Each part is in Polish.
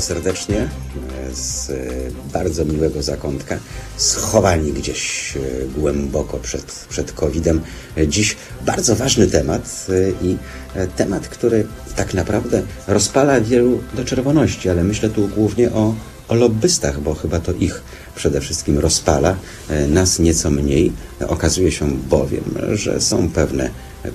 bardzo serdecznie z bardzo miłego zakątka, schowani gdzieś głęboko przed COVID-em. Dziś bardzo ważny temat i temat, który tak naprawdę rozpala wielu do czerwoności, ale myślę tu głównie o lobbystach, bo chyba to ich przede wszystkim rozpala, nas nieco mniej. Okazuje się bowiem, że są pewne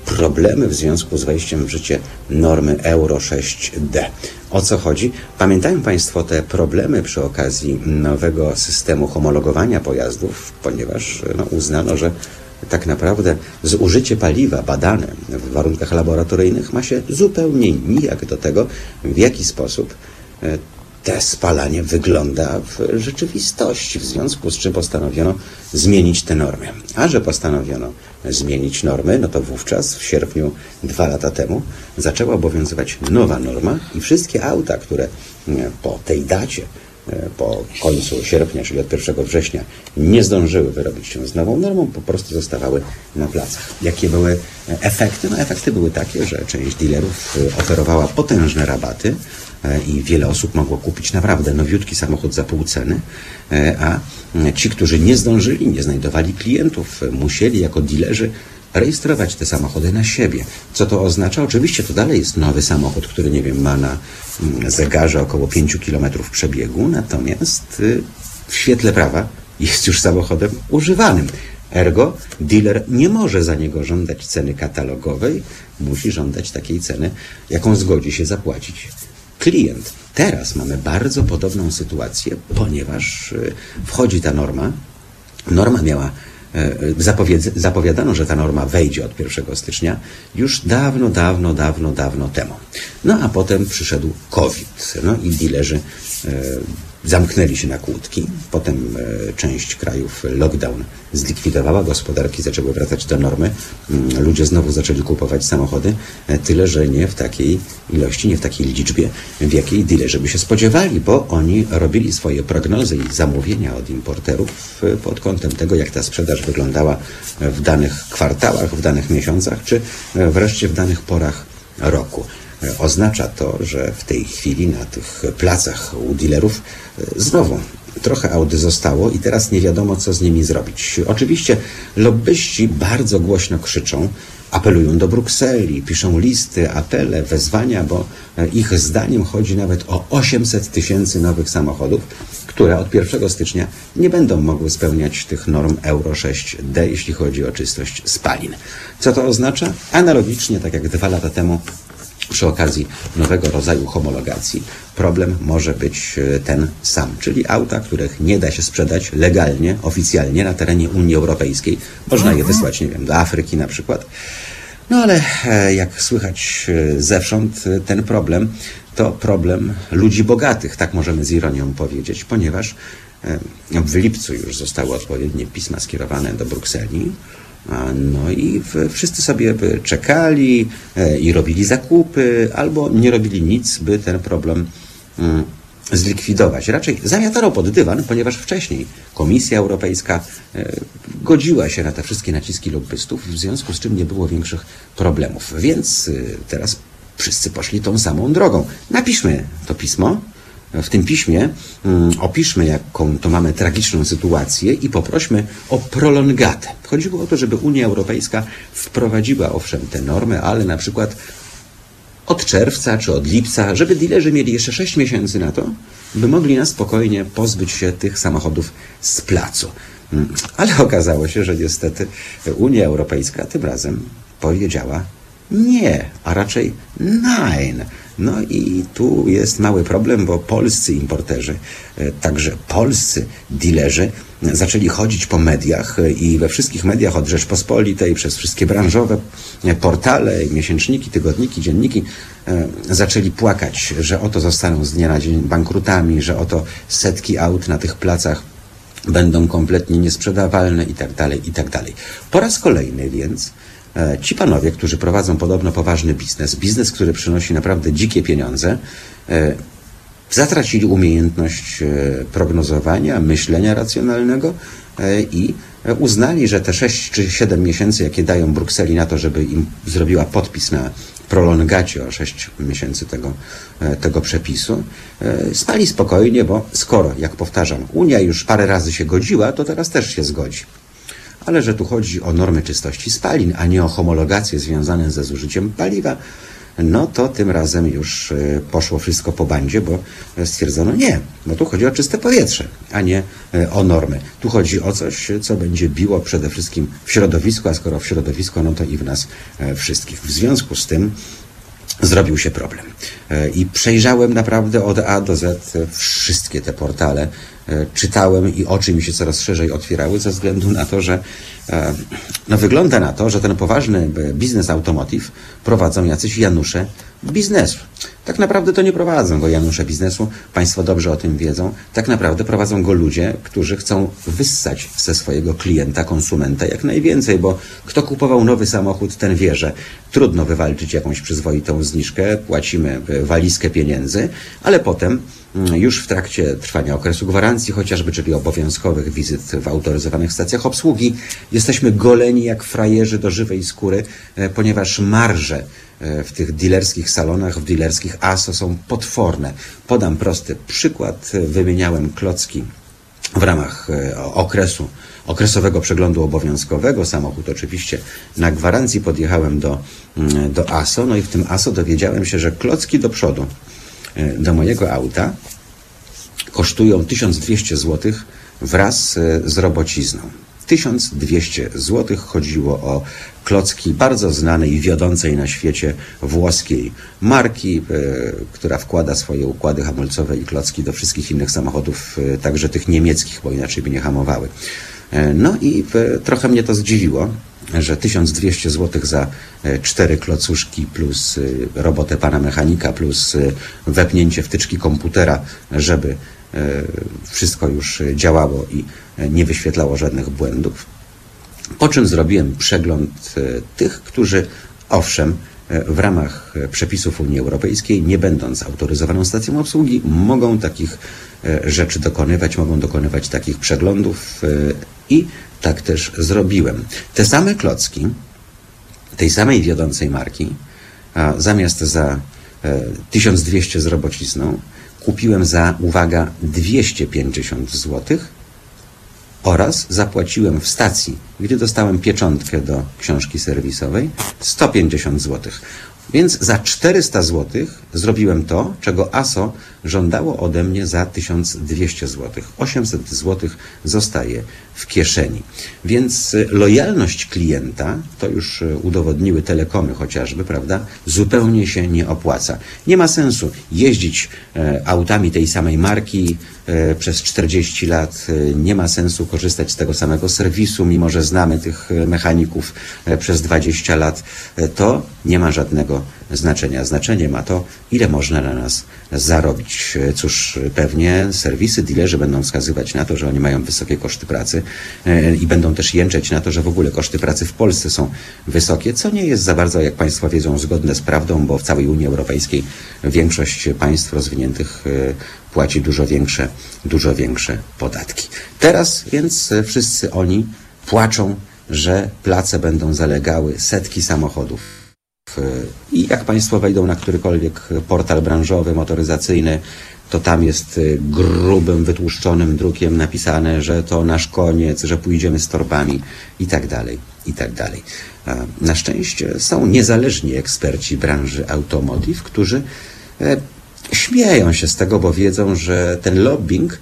problemy w związku z wejściem w życie normy Euro 6D. O co chodzi? Pamiętają Państwo te problemy przy okazji nowego systemu homologowania pojazdów, ponieważ uznano, że tak naprawdę zużycie paliwa badane w warunkach laboratoryjnych ma się zupełnie nijak do tego, w jaki sposób te spalanie wygląda w rzeczywistości, w związku z czym postanowiono zmienić te normy. A że postanowiono zmienić normy, no to wówczas w sierpniu 2 lata temu zaczęła obowiązywać nowa norma i wszystkie auta, które po tej dacie, po końcu sierpnia, czyli od 1 września, nie zdążyły wyrobić się z nową normą, po prostu zostawały na placach. Jakie były efekty? No efekty były takie, że część dealerów oferowała potężne rabaty i wiele osób mogło kupić naprawdę nowiutki samochód za pół ceny, a ci, którzy nie zdążyli, nie znajdowali klientów, musieli jako dealerzy rejestrować te samochody na siebie. Co to oznacza? Oczywiście to dalej jest nowy samochód, który, nie wiem, ma na zegarze około 5 km przebiegu, natomiast w świetle prawa jest już samochodem używanym. Ergo dealer nie może za niego żądać ceny katalogowej, musi żądać takiej ceny, jaką zgodzi się zapłacić klient. Teraz mamy bardzo podobną sytuację, ponieważ wchodzi ta norma. Zapowiadano, że ta norma wejdzie od 1 stycznia już dawno temu. No a potem przyszedł COVID. No i dealerzy zamknęli się na kłódki. Potem część krajów lockdown zlikwidowała, gospodarki zaczęły wracać do normy. Ludzie znowu zaczęli kupować samochody, tyle że nie w takiej ilości, nie w takiej liczbie, w jakiej dealerzy by się spodziewali, bo oni robili swoje prognozy i zamówienia od importerów pod kątem tego, jak ta sprzedaż wyglądała w danych kwartałach, w danych miesiącach, czy wreszcie w danych porach roku. Oznacza to, że w tej chwili na tych placach u dealerów znowu trochę Audi zostało i teraz nie wiadomo, co z nimi zrobić. Oczywiście lobbyści bardzo głośno krzyczą, apelują do Brukseli, piszą listy, apele, wezwania, bo ich zdaniem chodzi nawet o 800 000 nowych samochodów, które od 1 stycznia nie będą mogły spełniać tych norm Euro 6D, jeśli chodzi o czystość spalin. Co to oznacza? Analogicznie, tak jak 2 lata temu, przy okazji nowego rodzaju homologacji problem może być ten sam, czyli auta, których nie da się sprzedać legalnie, oficjalnie na terenie Unii Europejskiej. Można je wysłać, nie wiem, do Afryki na przykład. No ale jak słychać zewsząd, ten problem to problem ludzi bogatych, tak możemy z ironią powiedzieć, ponieważ w lipcu już zostały odpowiednie pisma skierowane do Brukseli. No i wszyscy sobie by czekali i robili zakupy, albo nie robili nic, by ten problem zlikwidować. Raczej zamiatano pod dywan, ponieważ wcześniej Komisja Europejska godziła się na te wszystkie naciski lobbystów, w związku z czym nie było większych problemów. Więc teraz wszyscy poszli tą samą drogą. Napiszmy to pismo. W tym piśmie opiszmy, jaką to mamy tragiczną sytuację i poprośmy o prolongatę. Chodziło o to, żeby Unia Europejska wprowadziła owszem te normy, ale na przykład od czerwca czy od lipca, żeby dealerzy mieli jeszcze 6 miesięcy na to, by mogli na spokojnie pozbyć się tych samochodów z placu. Ale okazało się, że niestety Unia Europejska tym razem powiedziała nie, a raczej nein. No i tu jest mały problem, bo polscy importerzy, także polscy dealerzy zaczęli chodzić po mediach i we wszystkich mediach od Rzeczpospolitej, przez wszystkie branżowe portale, miesięczniki, tygodniki, dzienniki zaczęli płakać, że oto zostaną z dnia na dzień bankrutami, że oto setki aut na tych placach będą kompletnie niesprzedawalne i tak dalej, i tak dalej. Po raz kolejny więc ci panowie, którzy prowadzą podobno poważny biznes, który przynosi naprawdę dzikie pieniądze, zatracili umiejętność prognozowania, myślenia racjonalnego i uznali, że te 6 czy 7 miesięcy, jakie dają Brukseli na to, żeby im zrobiła podpis na prolongacie o 6 miesięcy tego przepisu, spali spokojnie, bo skoro, jak powtarzam, Unia już parę razy się godziła, to teraz też się zgodzi. Ale że tu chodzi o normy czystości spalin, a nie o homologacje związane ze zużyciem paliwa, no to tym razem już poszło wszystko po bandzie, bo stwierdzono nie, bo tu chodzi o czyste powietrze, a nie o normy. Tu chodzi o coś, co będzie biło przede wszystkim w środowisku, a skoro w środowisku, no to i w nas wszystkich. W związku z tym zrobił się problem. I przejrzałem naprawdę od A do Z wszystkie te portale, czytałem i oczy mi się coraz szerzej otwierały ze względu na to, że no wygląda na to, że ten poważny biznes automotive prowadzą jacyś Janusze biznesu. Tak naprawdę to nie prowadzą go Janusze biznesu, Państwo dobrze o tym wiedzą. Tak naprawdę prowadzą go ludzie, którzy chcą wyssać ze swojego klienta, konsumenta jak najwięcej, bo kto kupował nowy samochód, ten wie, że trudno wywalczyć jakąś przyzwoitą zniżkę, płacimy walizkę pieniędzy, ale potem już w trakcie trwania okresu gwarancji chociażby, czyli obowiązkowych wizyt w autoryzowanych stacjach obsługi, jesteśmy goleni jak frajerzy do żywej skóry, ponieważ marże w tych dealerskich salonach, w dealerskich ASO są potworne. Podam prosty przykład. Wymieniałem klocki w ramach okresowego przeglądu obowiązkowego. Samochód oczywiście na gwarancji, podjechałem do ASO, no i w tym ASO dowiedziałem się, że klocki do przodu do mojego auta kosztują 1200 zł wraz z robocizną. 1200 zł chodziło o klocki bardzo znanej i wiodącej na świecie włoskiej marki, która wkłada swoje układy hamulcowe i klocki do wszystkich innych samochodów, także tych niemieckich, bo inaczej by nie hamowały. No i trochę mnie to zdziwiło, że 1200 zł za 4 klocuszki plus robotę pana mechanika plus wepnięcie wtyczki komputera, żeby wszystko już działało i nie wyświetlało żadnych błędów. Po czym zrobiłem przegląd tych, którzy owszem w ramach przepisów Unii Europejskiej, nie będąc autoryzowaną stacją obsługi, mogą takich rzeczy dokonywać, mogą dokonywać takich przeglądów i tak też zrobiłem. Te same klocki, tej samej wiodącej marki, zamiast za 1200 z robocizną, kupiłem za, uwaga, 250 zł oraz zapłaciłem w stacji, gdy dostałem pieczątkę do książki serwisowej, 150 zł. Więc za 400 zł zrobiłem to, czego ASO żądało ode mnie za 1200 zł. 800 zł zostaje w kieszeni. Więc lojalność klienta, to już udowodniły telekomy chociażby, prawda, zupełnie się nie opłaca. Nie ma sensu jeździć autami tej samej marki przez 40 lat, nie ma sensu korzystać z tego samego serwisu, mimo że znamy tych mechaników przez 20 lat. To nie ma żadnego znaczenia. Znaczenie ma to, ile można na nas zarobić. Cóż, pewnie serwisy, dilerzy będą wskazywać na to, że oni mają wysokie koszty pracy i będą też jęczeć na to, że w ogóle koszty pracy w Polsce są wysokie, co nie jest za bardzo, jak Państwo wiedzą, zgodne z prawdą, bo w całej Unii Europejskiej większość państw rozwiniętych płaci dużo większe podatki. Teraz więc wszyscy oni płaczą, że place będą zalegały setki samochodów. I jak Państwo wejdą na którykolwiek portal branżowy, motoryzacyjny, to tam jest grubym, wytłuszczonym drukiem napisane, że to nasz koniec, że pójdziemy z torbami i tak dalej, i tak dalej. Na szczęście są niezależni eksperci branży automotive, którzy śmieją się z tego, bo wiedzą, że ten lobbying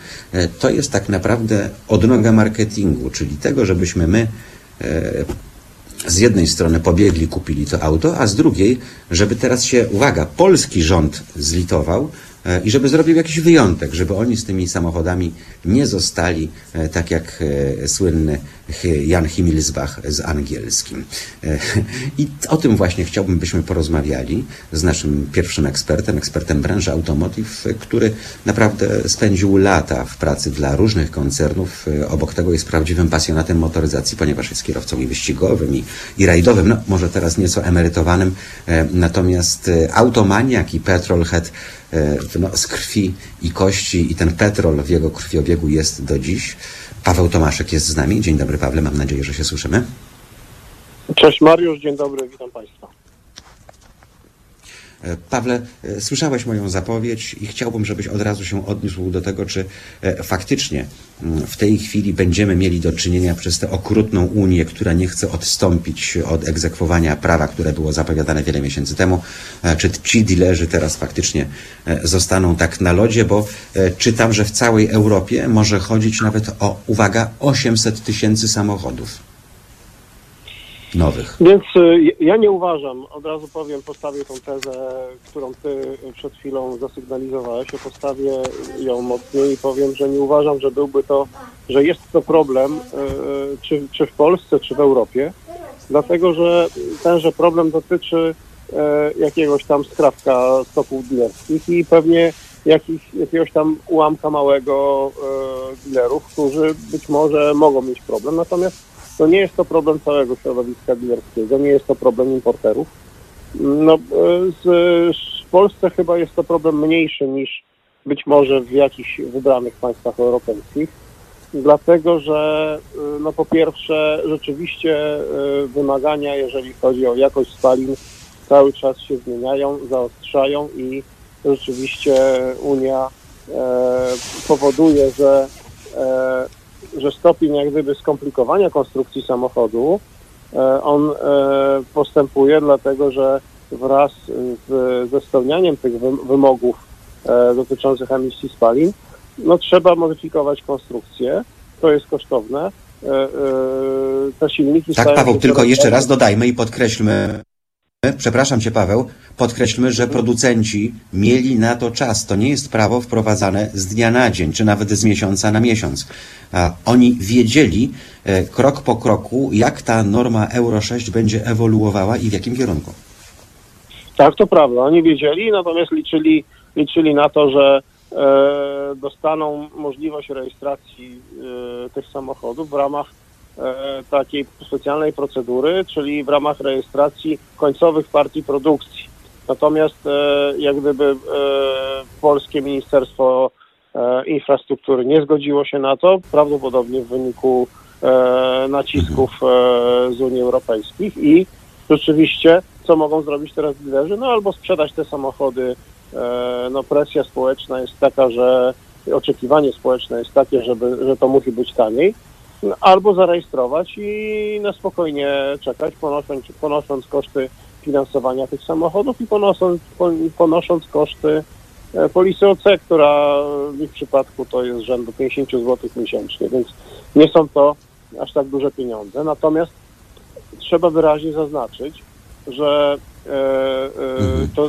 to jest tak naprawdę odnoga marketingu, czyli tego, żebyśmy my z jednej strony pobiegli, kupili to auto, a z drugiej, żeby teraz się, uwaga, polski rząd zlitował i żeby zrobił jakiś wyjątek, żeby oni z tymi samochodami nie zostali tak jak słynny Jan Himmelsbach z angielskim. I o tym właśnie chciałbym, byśmy porozmawiali z naszym pierwszym ekspertem, ekspertem branży automotive, który naprawdę spędził lata w pracy dla różnych koncernów. Obok tego jest prawdziwym pasjonatem motoryzacji, ponieważ jest kierowcą i wyścigowym, i rajdowym, no może teraz nieco emerytowanym. Natomiast automaniak i petrolhead, no, z krwi i kości, i ten petrol w jego krwiobiegu jest do dziś. Paweł Tomaszek jest z nami. Dzień dobry, Pawle, mam nadzieję, że się słyszymy. Cześć Mariusz, dzień dobry, witam Państwa. Pawle, słyszałeś moją zapowiedź i chciałbym, żebyś od razu się odniósł do tego, czy faktycznie w tej chwili będziemy mieli do czynienia przez tę okrutną Unię, która nie chce odstąpić od egzekwowania prawa, które było zapowiadane wiele miesięcy temu. Czy ci dilerzy teraz faktycznie zostaną tak na lodzie, bo czytam, że w całej Europie może chodzić nawet o, uwaga, 800 tysięcy samochodów nowych. Więc ja nie uważam, od razu powiem, postawię tą tezę, którą ty przed chwilą zasygnalizowałeś, ja postawię ją mocniej i powiem, że nie uważam, że byłby to, że jest to problem czy w Polsce, czy w Europie, dlatego, że tenże problem dotyczy jakiegoś tam skrawka stopów dilerskich i pewnie jakiegoś tam ułamka małego dilerów, którzy być może mogą mieć problem, natomiast to nie jest to problem całego środowiska dilerskiego, nie jest to problem importerów. No, w Polsce chyba jest to problem mniejszy niż być może w jakichś wybranych państwach europejskich, dlatego że no, po pierwsze rzeczywiście wymagania, jeżeli chodzi o jakość spalin, cały czas się zmieniają, zaostrzają i rzeczywiście Unia powoduje, że stopień jak gdyby skomplikowania konstrukcji samochodu, on postępuje, dlatego że wraz ze spełnianiem tych wymogów dotyczących emisji spalin, no trzeba modyfikować konstrukcję, to jest kosztowne. Te silniki... Tak, Paweł, tylko jeszcze raz dodajmy i podkreślmy, przepraszam cię, Paweł, podkreślmy, że producenci mieli na to czas. To nie jest prawo wprowadzane z dnia na dzień, czy nawet z miesiąca na miesiąc. Oni wiedzieli krok po kroku, jak ta norma Euro 6 będzie ewoluowała i w jakim kierunku. Tak, to prawda. Oni wiedzieli, natomiast liczyli na to, że dostaną możliwość rejestracji tych samochodów w ramach takiej specjalnej procedury, czyli w ramach rejestracji końcowych partii produkcji. Natomiast jak gdyby polskie Ministerstwo Infrastruktury nie zgodziło się na to, prawdopodobnie w wyniku nacisków z Unii Europejskiej i rzeczywiście co mogą zrobić teraz liderzy? No albo sprzedać te samochody, no presja społeczna jest taka, że oczekiwanie społeczne jest takie, że to musi być taniej, albo zarejestrować i na spokojnie czekać, ponosząc koszty finansowania tych samochodów i ponosząc koszty polisy OC, która w ich przypadku to jest rzędu 50 zł miesięcznie, więc nie są to aż tak duże pieniądze. Natomiast trzeba wyraźnie zaznaczyć, że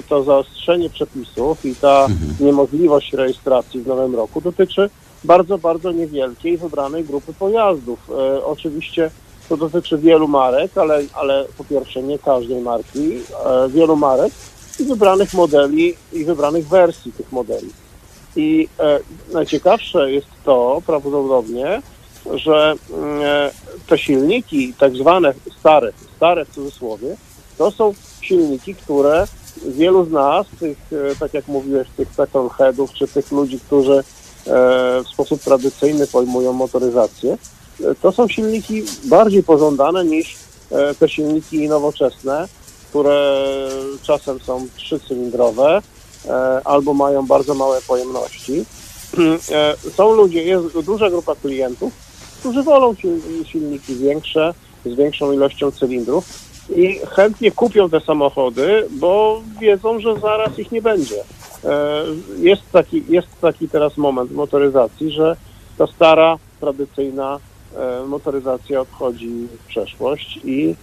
to zaostrzenie przepisów i ta niemożliwość rejestracji w nowym roku dotyczy bardzo, bardzo niewielkiej, wybranej grupy pojazdów. Oczywiście to dotyczy wielu marek, ale po pierwsze nie każdej marki, wielu marek i wybranych modeli i wybranych wersji tych modeli. I najciekawsze jest to prawdopodobnie, że te silniki, tak zwane stare w cudzysłowie, to są silniki, które wielu z nas, tych, tak jak mówiłeś, tych petrolheadów, czy tych ludzi, którzy w sposób tradycyjny pojmują motoryzację, to są silniki bardziej pożądane niż te silniki nowoczesne, które czasem są trzycylindrowe albo mają bardzo małe pojemności. Są ludzie, jest duża grupa klientów, którzy wolą silniki większe, z większą ilością cylindrów i chętnie kupią te samochody, bo wiedzą, że zaraz ich nie będzie. Jest taki teraz moment motoryzacji, że ta stara, tradycyjna motoryzacja odchodzi w przeszłość i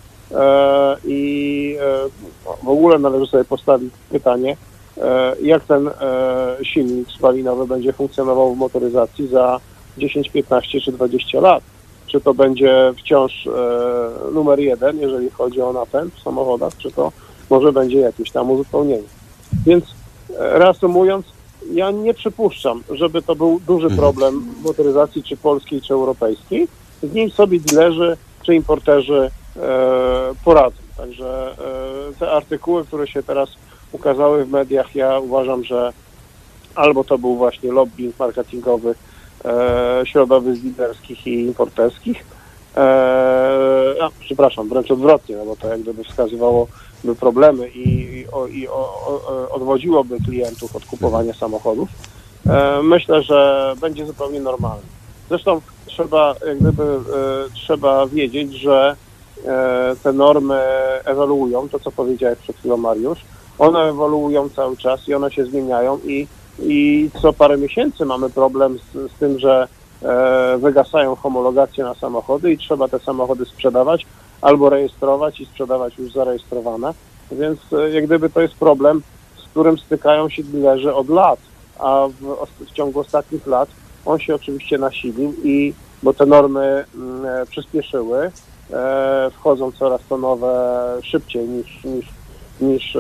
w ogóle należy sobie postawić pytanie, jak ten silnik spalinowy będzie funkcjonował w motoryzacji za 10, 15 czy 20 lat. Czy to będzie wciąż numer jeden, jeżeli chodzi o napęd w samochodach, czy to może będzie jakieś tam uzupełnienie. Więc reasumując, ja nie przypuszczam, żeby to był duży problem motoryzacji czy polskiej, czy europejskiej. Z nim sobie dilerzy czy importerzy poradzą. Także te artykuły, które się teraz ukazały w mediach, ja uważam, że albo to był właśnie lobbying marketingowy środowisk dilerskich i importerskich, przepraszam, wręcz odwrotnie, no bo to jak gdyby wskazywałoby problemy i odwodziłoby klientów od kupowania samochodów, myślę, że będzie zupełnie normalne. Zresztą trzeba wiedzieć, że te normy ewoluują, to co powiedziałeś przed chwilą, Mariusz, one ewoluują cały czas i one się zmieniają i co parę miesięcy mamy problem z tym, że wygasają homologacje na samochody i trzeba te samochody sprzedawać albo rejestrować i sprzedawać już zarejestrowane, więc jak gdyby to jest problem, z którym stykają się dealerzy od lat, a w ciągu ostatnich lat on się oczywiście nasilił, i bo te normy przyspieszyły, wchodzą coraz to nowe szybciej niż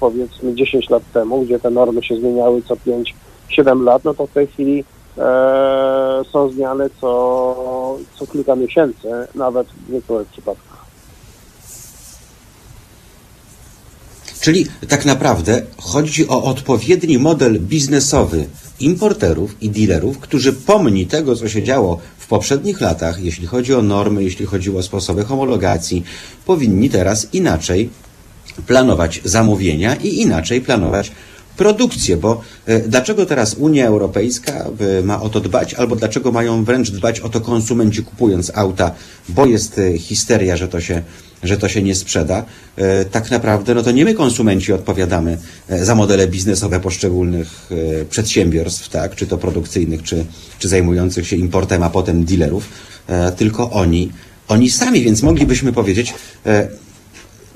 powiedzmy 10 lat temu, gdzie te normy się zmieniały co 5-7 lat, no to w tej chwili są zmiany co kilka miesięcy, nawet w niektórych przypadkach. Czyli tak naprawdę chodzi o odpowiedni model biznesowy importerów i dealerów, którzy pomni tego, co się działo w poprzednich latach, jeśli chodzi o normy, jeśli chodzi o sposoby homologacji, powinni teraz inaczej planować zamówienia i inaczej planować produkcję, bo dlaczego teraz Unia Europejska ma o to dbać, albo dlaczego mają wręcz dbać o to konsumenci, kupując auta, bo jest histeria, że to się nie sprzeda. Tak naprawdę no to nie my, konsumenci, odpowiadamy za modele biznesowe poszczególnych przedsiębiorstw, tak, czy to produkcyjnych, czy zajmujących się importem, a potem dealerów, tylko oni sami, więc moglibyśmy powiedzieć: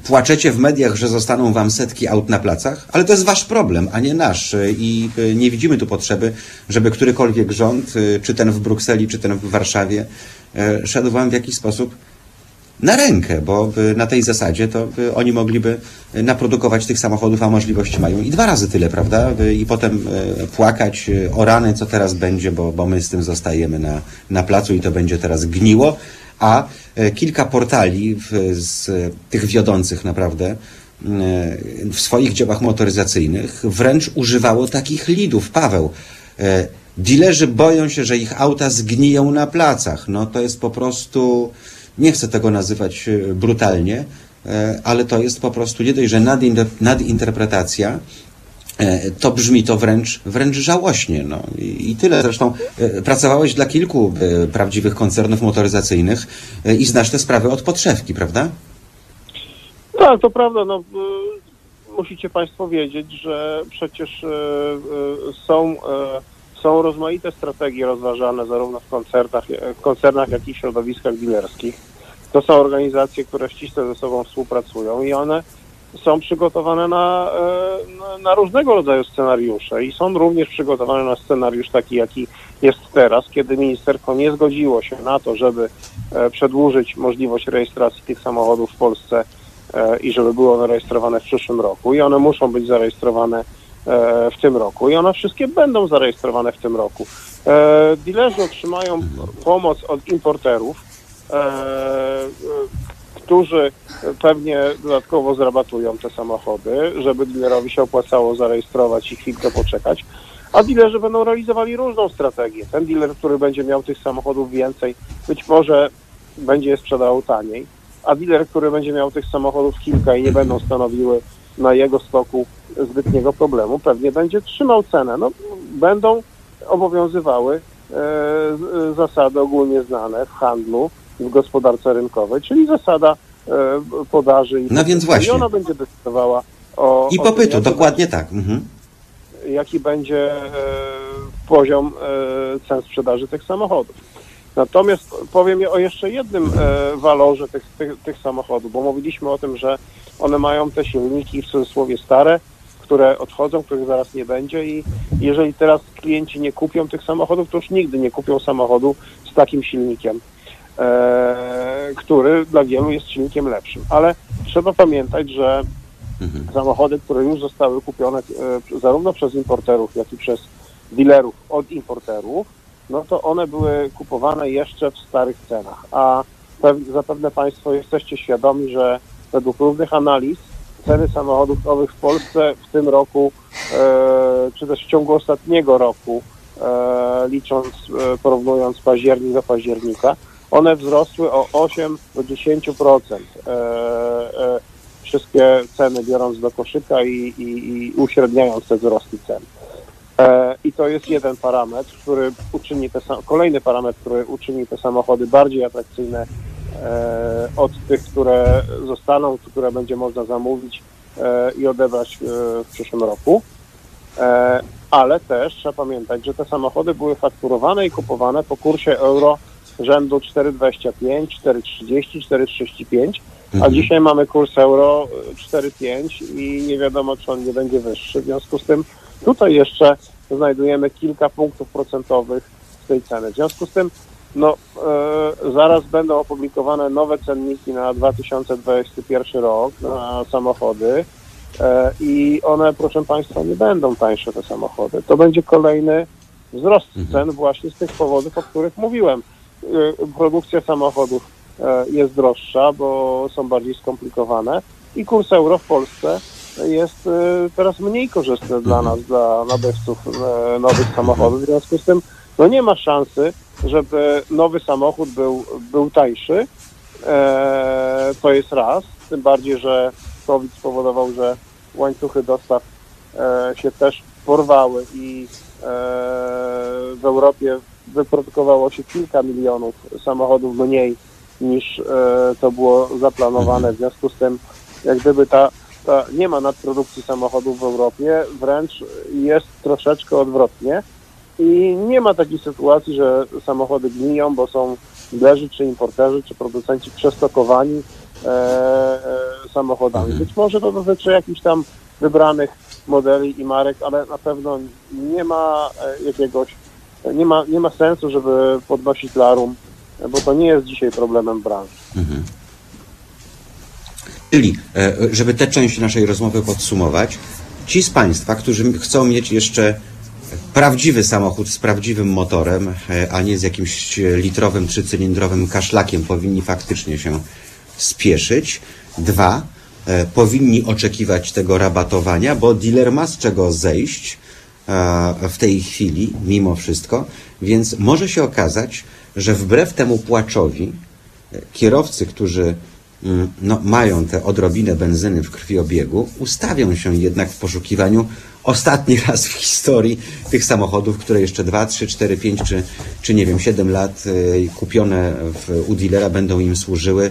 płaczecie w mediach, że zostaną wam setki aut na placach, ale to jest wasz problem, a nie nasz, i nie widzimy tu potrzeby, żeby którykolwiek rząd, czy ten w Brukseli, czy ten w Warszawie, szedł wam w jakiś sposób na rękę, bo na tej zasadzie to oni mogliby naprodukować tych samochodów, a możliwości mają i 2 razy tyle, prawda? I potem płakać o rany, co teraz będzie, bo my z tym zostajemy na placu i to będzie teraz gniło. A kilka portali z tych wiodących naprawdę w swoich dziełach motoryzacyjnych wręcz używało takich lidów. Paweł, dilerzy boją się, że ich auta zgniją na placach. No to jest po prostu, nie chcę tego nazywać brutalnie, ale to jest po prostu nie dość, że nadinterpretacja, to brzmi to wręcz żałośnie. No. I tyle. Zresztą pracowałeś dla kilku prawdziwych koncernów motoryzacyjnych i znasz te sprawy od podszewki, prawda? Tak, to prawda. No, musicie Państwo wiedzieć, że przecież są rozmaite strategie rozważane zarówno w koncernach, jak i w środowiskach dealerskich. To są organizacje, które ściśle ze sobą współpracują i one są przygotowane na różnego rodzaju scenariusze i są również przygotowane na scenariusz taki, jaki jest teraz, kiedy ministerstwo nie zgodziło się na to, żeby przedłużyć możliwość rejestracji tych samochodów w Polsce i żeby były one rejestrowane w przyszłym roku, i one muszą być zarejestrowane w tym roku i one wszystkie będą zarejestrowane w tym roku. Dilerzy otrzymają pomoc od importerów, którzy pewnie dodatkowo zrabatują te samochody, żeby dealerowi się opłacało zarejestrować i chwilkę poczekać, a dealerzy będą realizowali różną strategię. Ten dealer, który będzie miał tych samochodów więcej, być może będzie je sprzedał taniej, a dealer, który będzie miał tych samochodów kilka i nie będą stanowiły na jego stoku zbytniego problemu, pewnie będzie trzymał cenę. No, będą obowiązywały zasady ogólnie znane w handlu, w gospodarce rynkowej, czyli zasada podaży i no więc właśnie. I ona będzie decydowała o... I popytu, dokładnie tak. Mhm. Jaki będzie poziom cen sprzedaży tych samochodów. Natomiast powiem o jeszcze jednym walorze tych samochodów, bo mówiliśmy o tym, że one mają te silniki, w cudzysłowie, stare, które odchodzą, których zaraz nie będzie, i jeżeli teraz klienci nie kupią tych samochodów, to już nigdy nie kupią samochodu z takim silnikiem, który dla wielu jest silnikiem lepszym. Ale trzeba pamiętać, że samochody, które już zostały kupione zarówno przez importerów, jak i przez dealerów od importerów, no to one były kupowane jeszcze w starych cenach. A zapewne Państwo jesteście świadomi, że według różnych analiz ceny samochodów nowych w Polsce w tym roku, czy też w ciągu ostatniego roku, porównując październik do października, one wzrosły o 8 do 10%. Wszystkie ceny biorąc do koszyka i uśredniając te wzrosty cen. I to jest jeden parametr, który uczyni te samochody bardziej atrakcyjne od tych, które zostaną, które będzie można zamówić i odebrać w przyszłym roku. Ale też trzeba pamiętać, że te samochody były fakturowane i kupowane po kursie euro rzędu 4,25, 4,30, 4,35, a dzisiaj mamy kurs euro 4,5 i nie wiadomo, czy on nie będzie wyższy. W związku z tym tutaj jeszcze znajdujemy kilka punktów procentowych z tej ceny. W związku z tym zaraz będą opublikowane nowe cenniki na 2021 rok na samochody i one, proszę Państwa, nie będą tańsze te samochody. To będzie kolejny wzrost cen właśnie z tych powodów, o których mówiłem. Produkcja samochodów jest droższa, bo są bardziej skomplikowane i kurs euro w Polsce jest teraz mniej korzystny dla nas, dla nabywców nowych samochodów. W związku z tym nie ma szansy, żeby nowy samochód był tańszy. To jest raz. Tym bardziej, że COVID spowodował, że łańcuchy dostaw się też porwały i w Europie wyprodukowało się kilka milionów samochodów mniej niż to było zaplanowane. W związku z tym jak gdyby nie ma nadprodukcji samochodów w Europie, wręcz jest troszeczkę odwrotnie i nie ma takiej sytuacji, że samochody gniją, bo są dealerzy, czy importerzy, czy producenci przestokowani samochodami. Być może to dotyczy jakichś tam wybranych modeli i marek, ale na pewno nie ma jakiegoś, nie ma sensu, żeby podnosić larum, bo to nie jest dzisiaj problemem branży. Czyli, żeby tę część naszej rozmowy podsumować, ci z Państwa, którzy chcą mieć jeszcze prawdziwy samochód z prawdziwym motorem, a nie z jakimś litrowym, trzycylindrowym kaszlakiem, powinni faktycznie się spieszyć. 2. Powinni oczekiwać tego rabatowania, bo dealer ma z czego zejść w tej chwili, mimo wszystko, więc może się okazać, że wbrew temu płaczowi kierowcy, którzy mają tę odrobinę benzyny w krwiobiegu, ustawią się jednak w poszukiwaniu ostatni raz w historii tych samochodów, które jeszcze 2, 3, 4, 5 czy nie wiem, 7 lat kupione u dealera będą im służyły,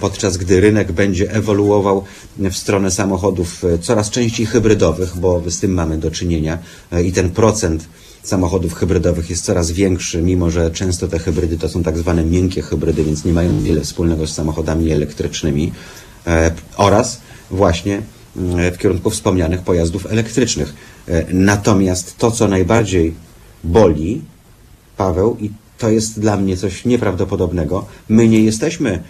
podczas gdy rynek będzie ewoluował w stronę samochodów coraz częściej hybrydowych, bo z tym mamy do czynienia i ten procent samochodów hybrydowych jest coraz większy, mimo że często te hybrydy to są tak zwane miękkie hybrydy, więc nie mają wiele wspólnego z samochodami elektrycznymi oraz właśnie w kierunku wspomnianych pojazdów elektrycznych. Natomiast to, co najbardziej boli, Paweł, i to jest dla mnie coś nieprawdopodobnego, my nie jesteśmy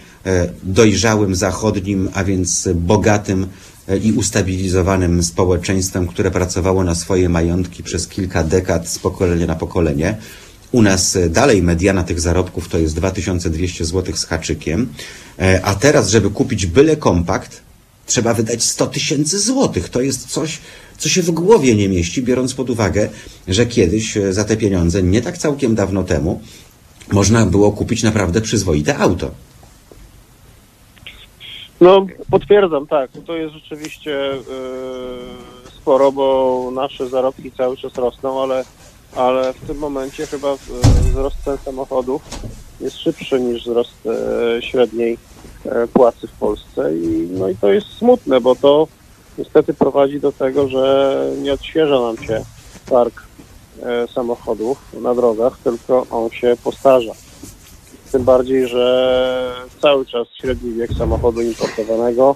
dojrzałym, zachodnim, a więc bogatym i ustabilizowanym społeczeństwem, które pracowało na swoje majątki przez kilka dekad z pokolenia na pokolenie. U nas dalej mediana tych zarobków to jest 2200 zł z haczykiem, a teraz, żeby kupić byle kompakt, trzeba wydać 100 000 złotych. To jest coś, co się w głowie nie mieści, biorąc pod uwagę, że kiedyś za te pieniądze, nie tak całkiem dawno temu, można było kupić naprawdę przyzwoite auto. Potwierdzam, tak. To jest rzeczywiście sporo, bo nasze zarobki cały czas rosną, ale w tym momencie chyba wzrost cen samochodów jest szybszy niż wzrost średniej płacy w Polsce i to jest smutne, bo to niestety prowadzi do tego, że nie odświeża nam się park samochodów na drogach, tylko on się postarza. Tym bardziej, że cały czas średni wiek samochodu importowanego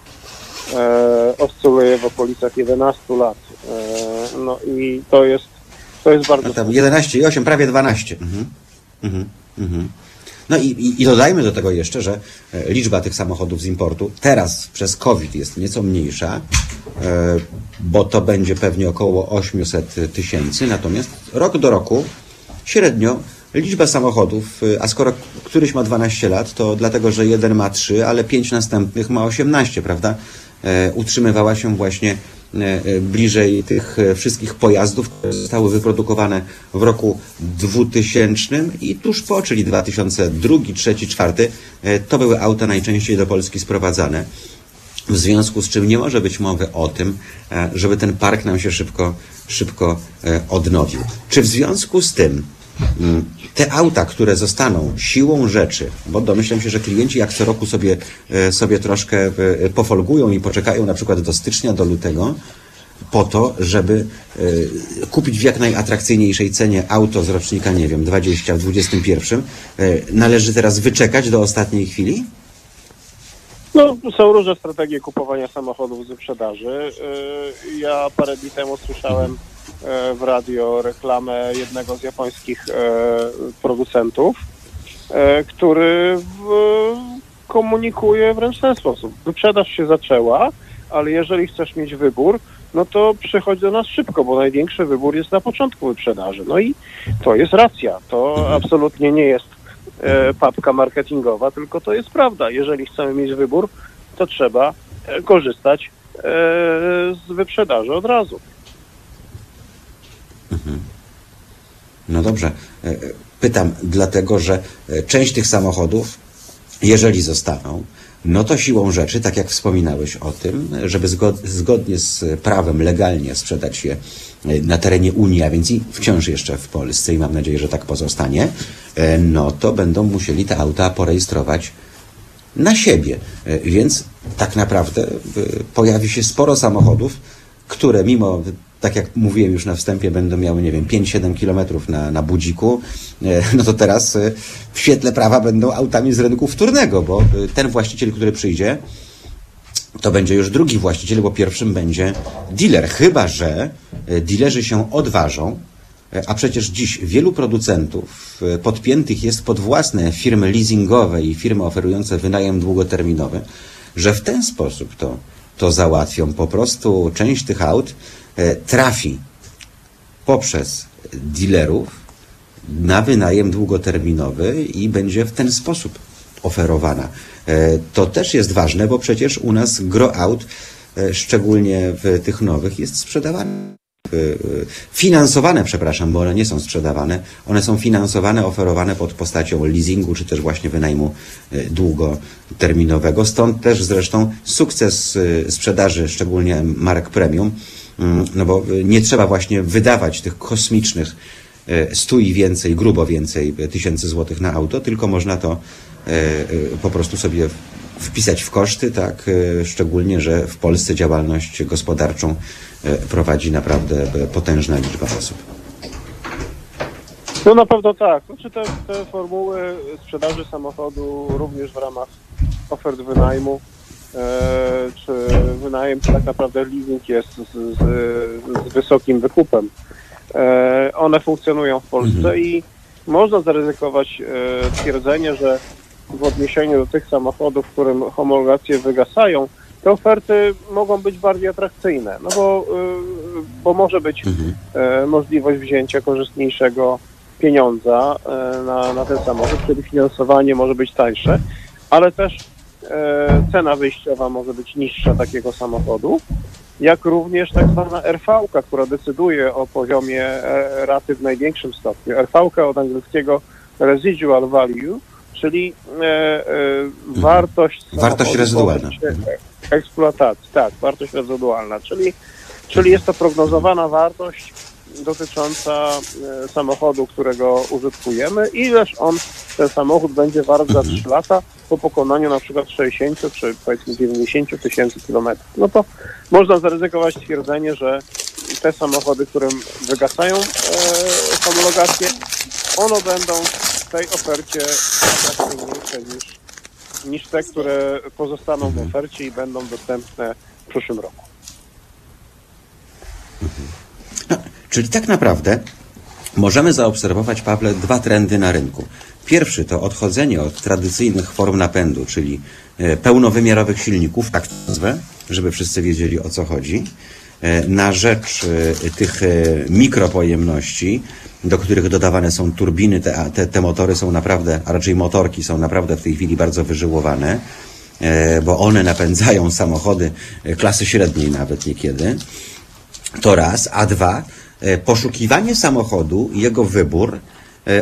oscyluje w okolicach 11 lat. I to jest bardzo... A tam 11,8, prawie 12. I dodajmy do tego jeszcze, że liczba tych samochodów z importu teraz przez COVID jest nieco mniejsza, bo to będzie pewnie około 800 000, natomiast rok do roku średnio liczba samochodów, a skoro któryś ma 12 lat, to dlatego, że jeden ma 3, ale 5 następnych ma 18, prawda? Utrzymywała się właśnie bliżej tych wszystkich pojazdów, które zostały wyprodukowane w roku 2000 i tuż po, czyli 2002, 2003, 2004, to były auta najczęściej do Polski sprowadzane. W związku z czym nie może być mowy o tym, żeby ten park nam się szybko odnowił. Czy w związku z tym te auta, które zostaną siłą rzeczy, bo domyślam się, że klienci jak co roku sobie troszkę pofolgują i poczekają na przykład do stycznia, do lutego, po to, żeby kupić w jak najatrakcyjniejszej cenie auto z rocznika, nie wiem, 20, 21, należy teraz wyczekać do ostatniej chwili? No, są różne strategie kupowania samochodów z wyprzedaży. Ja parę dni temu słyszałem w radio reklamę jednego z japońskich producentów, który komunikuje wręcz w ten sposób. Wyprzedaż się zaczęła, ale jeżeli chcesz mieć wybór, no to przychodź do nas szybko, bo największy wybór jest na początku wyprzedaży. No i to jest racja. To absolutnie nie jest papka marketingowa, tylko to jest prawda. Jeżeli chcemy mieć wybór, to trzeba korzystać z wyprzedaży od razu. No dobrze. Pytam dlatego, że część tych samochodów, jeżeli zostaną, no to siłą rzeczy, tak jak wspominałeś o tym, żeby zgodnie z prawem legalnie sprzedać je na terenie Unii, a więc i wciąż jeszcze w Polsce i mam nadzieję, że tak pozostanie, no to będą musieli te auta porejestrować na siebie. Więc tak naprawdę pojawi się sporo samochodów, które mimo, tak jak mówiłem już na wstępie, będą miały, nie wiem, 5-7 kilometrów na budziku, no to teraz w świetle prawa będą autami z rynku wtórnego, bo ten właściciel, który przyjdzie, to będzie już drugi właściciel, bo pierwszym będzie dealer, chyba że dealerzy się odważą, a przecież dziś wielu producentów podpiętych jest pod własne firmy leasingowe i firmy oferujące wynajem długoterminowy, że w ten sposób to załatwią. Po prostu część tych aut trafi poprzez dealerów na wynajem długoterminowy i będzie w ten sposób oferowana. To też jest ważne, bo przecież u nas gro aut, szczególnie w tych nowych, jest finansowane, bo one nie są sprzedawane, one są finansowane, oferowane pod postacią leasingu, czy też właśnie wynajmu długoterminowego. Stąd też zresztą sukces sprzedaży, szczególnie marek premium, no bo nie trzeba właśnie wydawać tych kosmicznych 100 i więcej, grubo więcej tysięcy złotych na auto, tylko można to po prostu sobie wpisać w koszty, tak, szczególnie, że w Polsce działalność gospodarczą prowadzi naprawdę potężna liczba osób. No na pewno tak. Znaczy te formuły sprzedaży samochodu również w ramach ofert wynajmu, czy wynajem, czy tak naprawdę leasing jest z wysokim wykupem. One funkcjonują w Polsce i można zaryzykować twierdzenie, że w odniesieniu do tych samochodów, którym homologacje wygasają, te oferty mogą być bardziej atrakcyjne, no bo może być możliwość wzięcia korzystniejszego pieniądza na ten samochód, czyli finansowanie może być tańsze, ale też cena wyjściowa może być niższa takiego samochodu, jak również tak zwana RV-ka, która decyduje o poziomie raty w największym stopniu. RV-ka od angielskiego residual value, czyli wartość rezydualna eksploatacji, tak, wartość rezydualna, czyli jest to prognozowana wartość dotycząca samochodu, którego użytkujemy, ileż ten samochód będzie wart za 3 lata po pokonaniu na przykład 60 czy powiedzmy 90 tysięcy kilometrów. No to można zaryzykować twierdzenie, że te samochody, którym wygasają homologacje, one będą w tej ofercie atrakcyjniejsze niż te, które pozostaną w ofercie i będą dostępne w przyszłym roku. Czyli tak naprawdę możemy zaobserwować, Pawle, dwa trendy na rynku. Pierwszy to odchodzenie od tradycyjnych form napędu, czyli pełnowymiarowych silników, tak to nazwę, żeby wszyscy wiedzieli, o co chodzi, na rzecz tych mikropojemności, do których dodawane są turbiny. Te motory są naprawdę, a raczej motorki są naprawdę w tej chwili bardzo wyżyłowane. bo one napędzają samochody klasy średniej nawet niekiedy. To raz. A dwa, poszukiwanie samochodu, jego wybór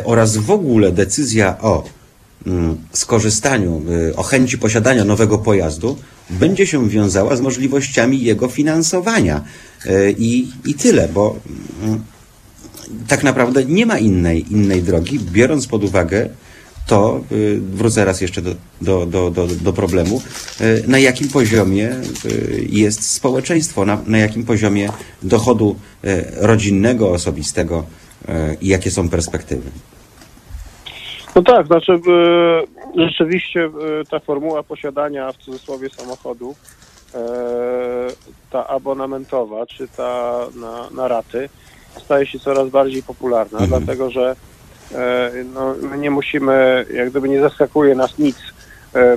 oraz w ogóle decyzja o skorzystaniu, o chęci posiadania nowego pojazdu będzie się wiązała z możliwościami jego finansowania. I tyle, bo tak naprawdę nie ma innej drogi, biorąc pod uwagę to, wrócę raz jeszcze do problemu, na jakim poziomie jest społeczeństwo, na jakim poziomie dochodu rodzinnego, osobistego i jakie są perspektywy. No tak, znaczy rzeczywiście ta formuła posiadania w cudzysłowie samochodu, ta abonamentowa, czy ta na raty, staje się coraz bardziej popularna, dlatego że no, my nie musimy, jak gdyby nie zaskakuje nas nic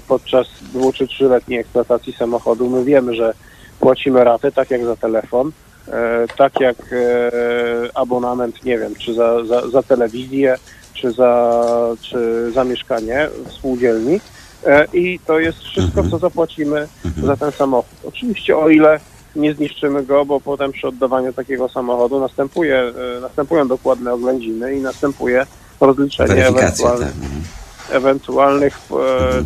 podczas 2- czy 3-letniej eksploatacji samochodu. My wiemy, że płacimy ratę, tak jak za telefon, tak jak abonament, nie wiem, czy za telewizję, czy za mieszkanie w spółdzielni i to jest wszystko, co zapłacimy za ten samochód. Oczywiście o ile nie zniszczymy go, bo potem przy oddawaniu takiego samochodu następują dokładne oględziny i następuje rozliczenie ewentualnych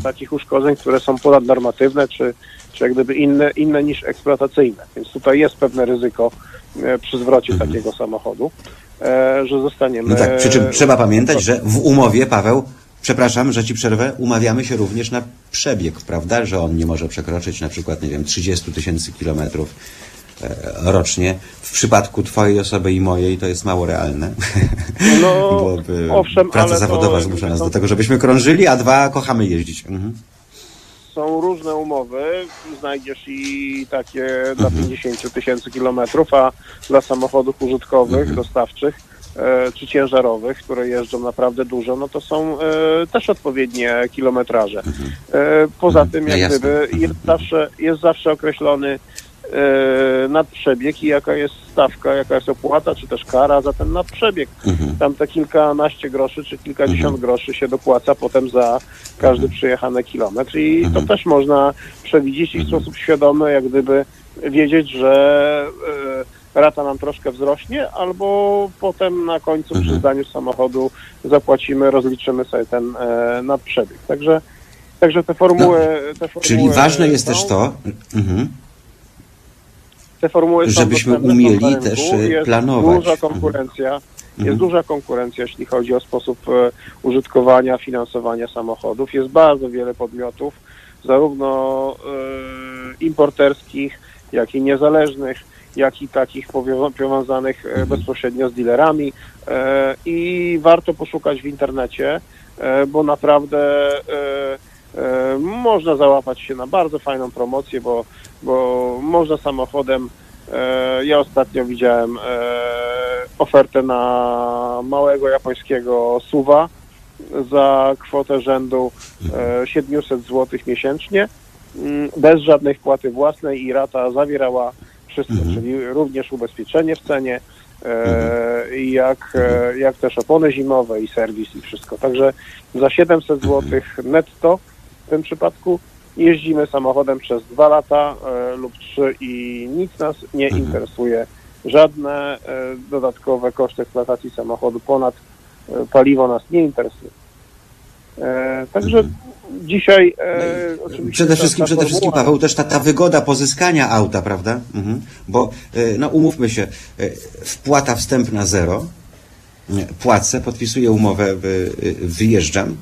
takich uszkodzeń, które są ponadnormatywne, czy jak gdyby inne niż eksploatacyjne. Więc tutaj jest pewne ryzyko przy zwrocie takiego samochodu, że zostaniemy... No tak, przy czym trzeba pamiętać, że w umowie, Paweł, przepraszam, że ci przerwę, umawiamy się również na przebieg, prawda, że on nie może przekroczyć na przykład, nie wiem, 30 000 kilometrów rocznie. W przypadku twojej osoby i mojej to jest mało realne, no, bo owszem, praca zawodowa zmusza nas do tego, żebyśmy krążyli, a dwa, kochamy jeździć. Są różne umowy, znajdziesz i takie dla 50 000 kilometrów, a dla samochodów użytkowych, dostawczych czy ciężarowych, które jeżdżą naprawdę dużo, no to są też odpowiednie kilometraże. Poza tym jak gdyby jest zawsze określony nadprzebieg i jaka jest stawka, jaka jest opłata, czy też kara za ten nadprzebieg. Tam te kilkanaście groszy, czy kilkadziesiąt groszy się dopłaca potem za każdy przejechany kilometr i to też można przewidzieć i w sposób świadomy, jak gdyby wiedzieć, że rata nam troszkę wzrośnie, albo potem na końcu przy zdaniu samochodu zapłacimy, rozliczymy sobie ten nadprzebieg. Także te formuły czyli ważne jest też to... Te formuły są żebyśmy umieli na rynku. Też planować. Jest duża konkurencja, jeśli chodzi o sposób użytkowania, finansowania samochodów. Jest bardzo wiele podmiotów, zarówno importerskich, jak i niezależnych, jak i takich powiązanych bezpośrednio z dealerami. I warto poszukać w internecie, bo naprawdę można załapać się na bardzo fajną promocję, bo można samochodem, ja ostatnio widziałem ofertę na małego japońskiego SUV-a za kwotę rzędu 700 zł miesięcznie, bez żadnej wpłaty własnej i rata zawierała wszystko, czyli również ubezpieczenie w cenie, jak też opony zimowe i serwis i wszystko. Także za 700 zł netto w tym przypadku jeździmy samochodem przez 2 lata lub 3 i nic nas nie interesuje. Żadne dodatkowe koszty eksploatacji samochodu ponad paliwo nas nie interesuje. Także dzisiaj... oczywiście przede wszystkim, Paweł, też ta wygoda pozyskania auta, prawda? Bo no, umówmy się, wpłata wstępna 0, płacę, podpisuję umowę, wyjeżdżam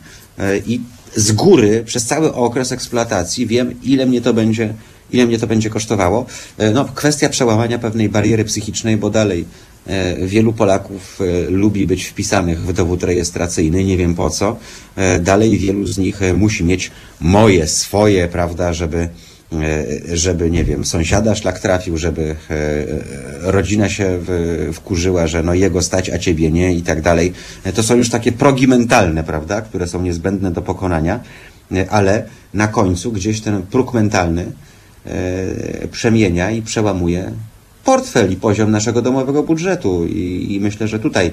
i z góry przez cały okres eksploatacji wiem, ile mnie to będzie kosztowało. No, kwestia przełamania pewnej bariery psychicznej, bo dalej wielu Polaków lubi być wpisanych w dowód rejestracyjny, nie wiem po co. Dalej wielu z nich musi mieć moje, swoje, prawda, żeby nie wiem, sąsiada szlak trafił, żeby rodzina się wkurzyła, że no jego stać, a ciebie nie i tak dalej. To są już takie progi mentalne, prawda, które są niezbędne do pokonania, ale na końcu gdzieś ten próg mentalny przemienia i przełamuje portfel i poziom naszego domowego budżetu i myślę, że tutaj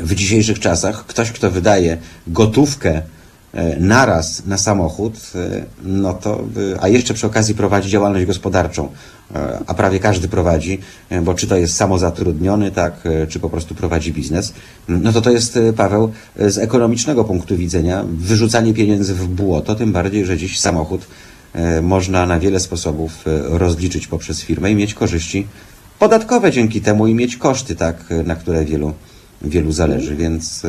w dzisiejszych czasach ktoś, kto wydaje gotówkę naraz na samochód, no to, a jeszcze przy okazji prowadzi działalność gospodarczą, a prawie każdy prowadzi, bo czy to jest samozatrudniony, tak, czy po prostu prowadzi biznes, no to to jest, Paweł, z ekonomicznego punktu widzenia wyrzucanie pieniędzy w błoto, tym bardziej, że dziś samochód można na wiele sposobów rozliczyć poprzez firmę i mieć korzyści podatkowe dzięki temu i mieć koszty, tak, na które wielu zależy, więc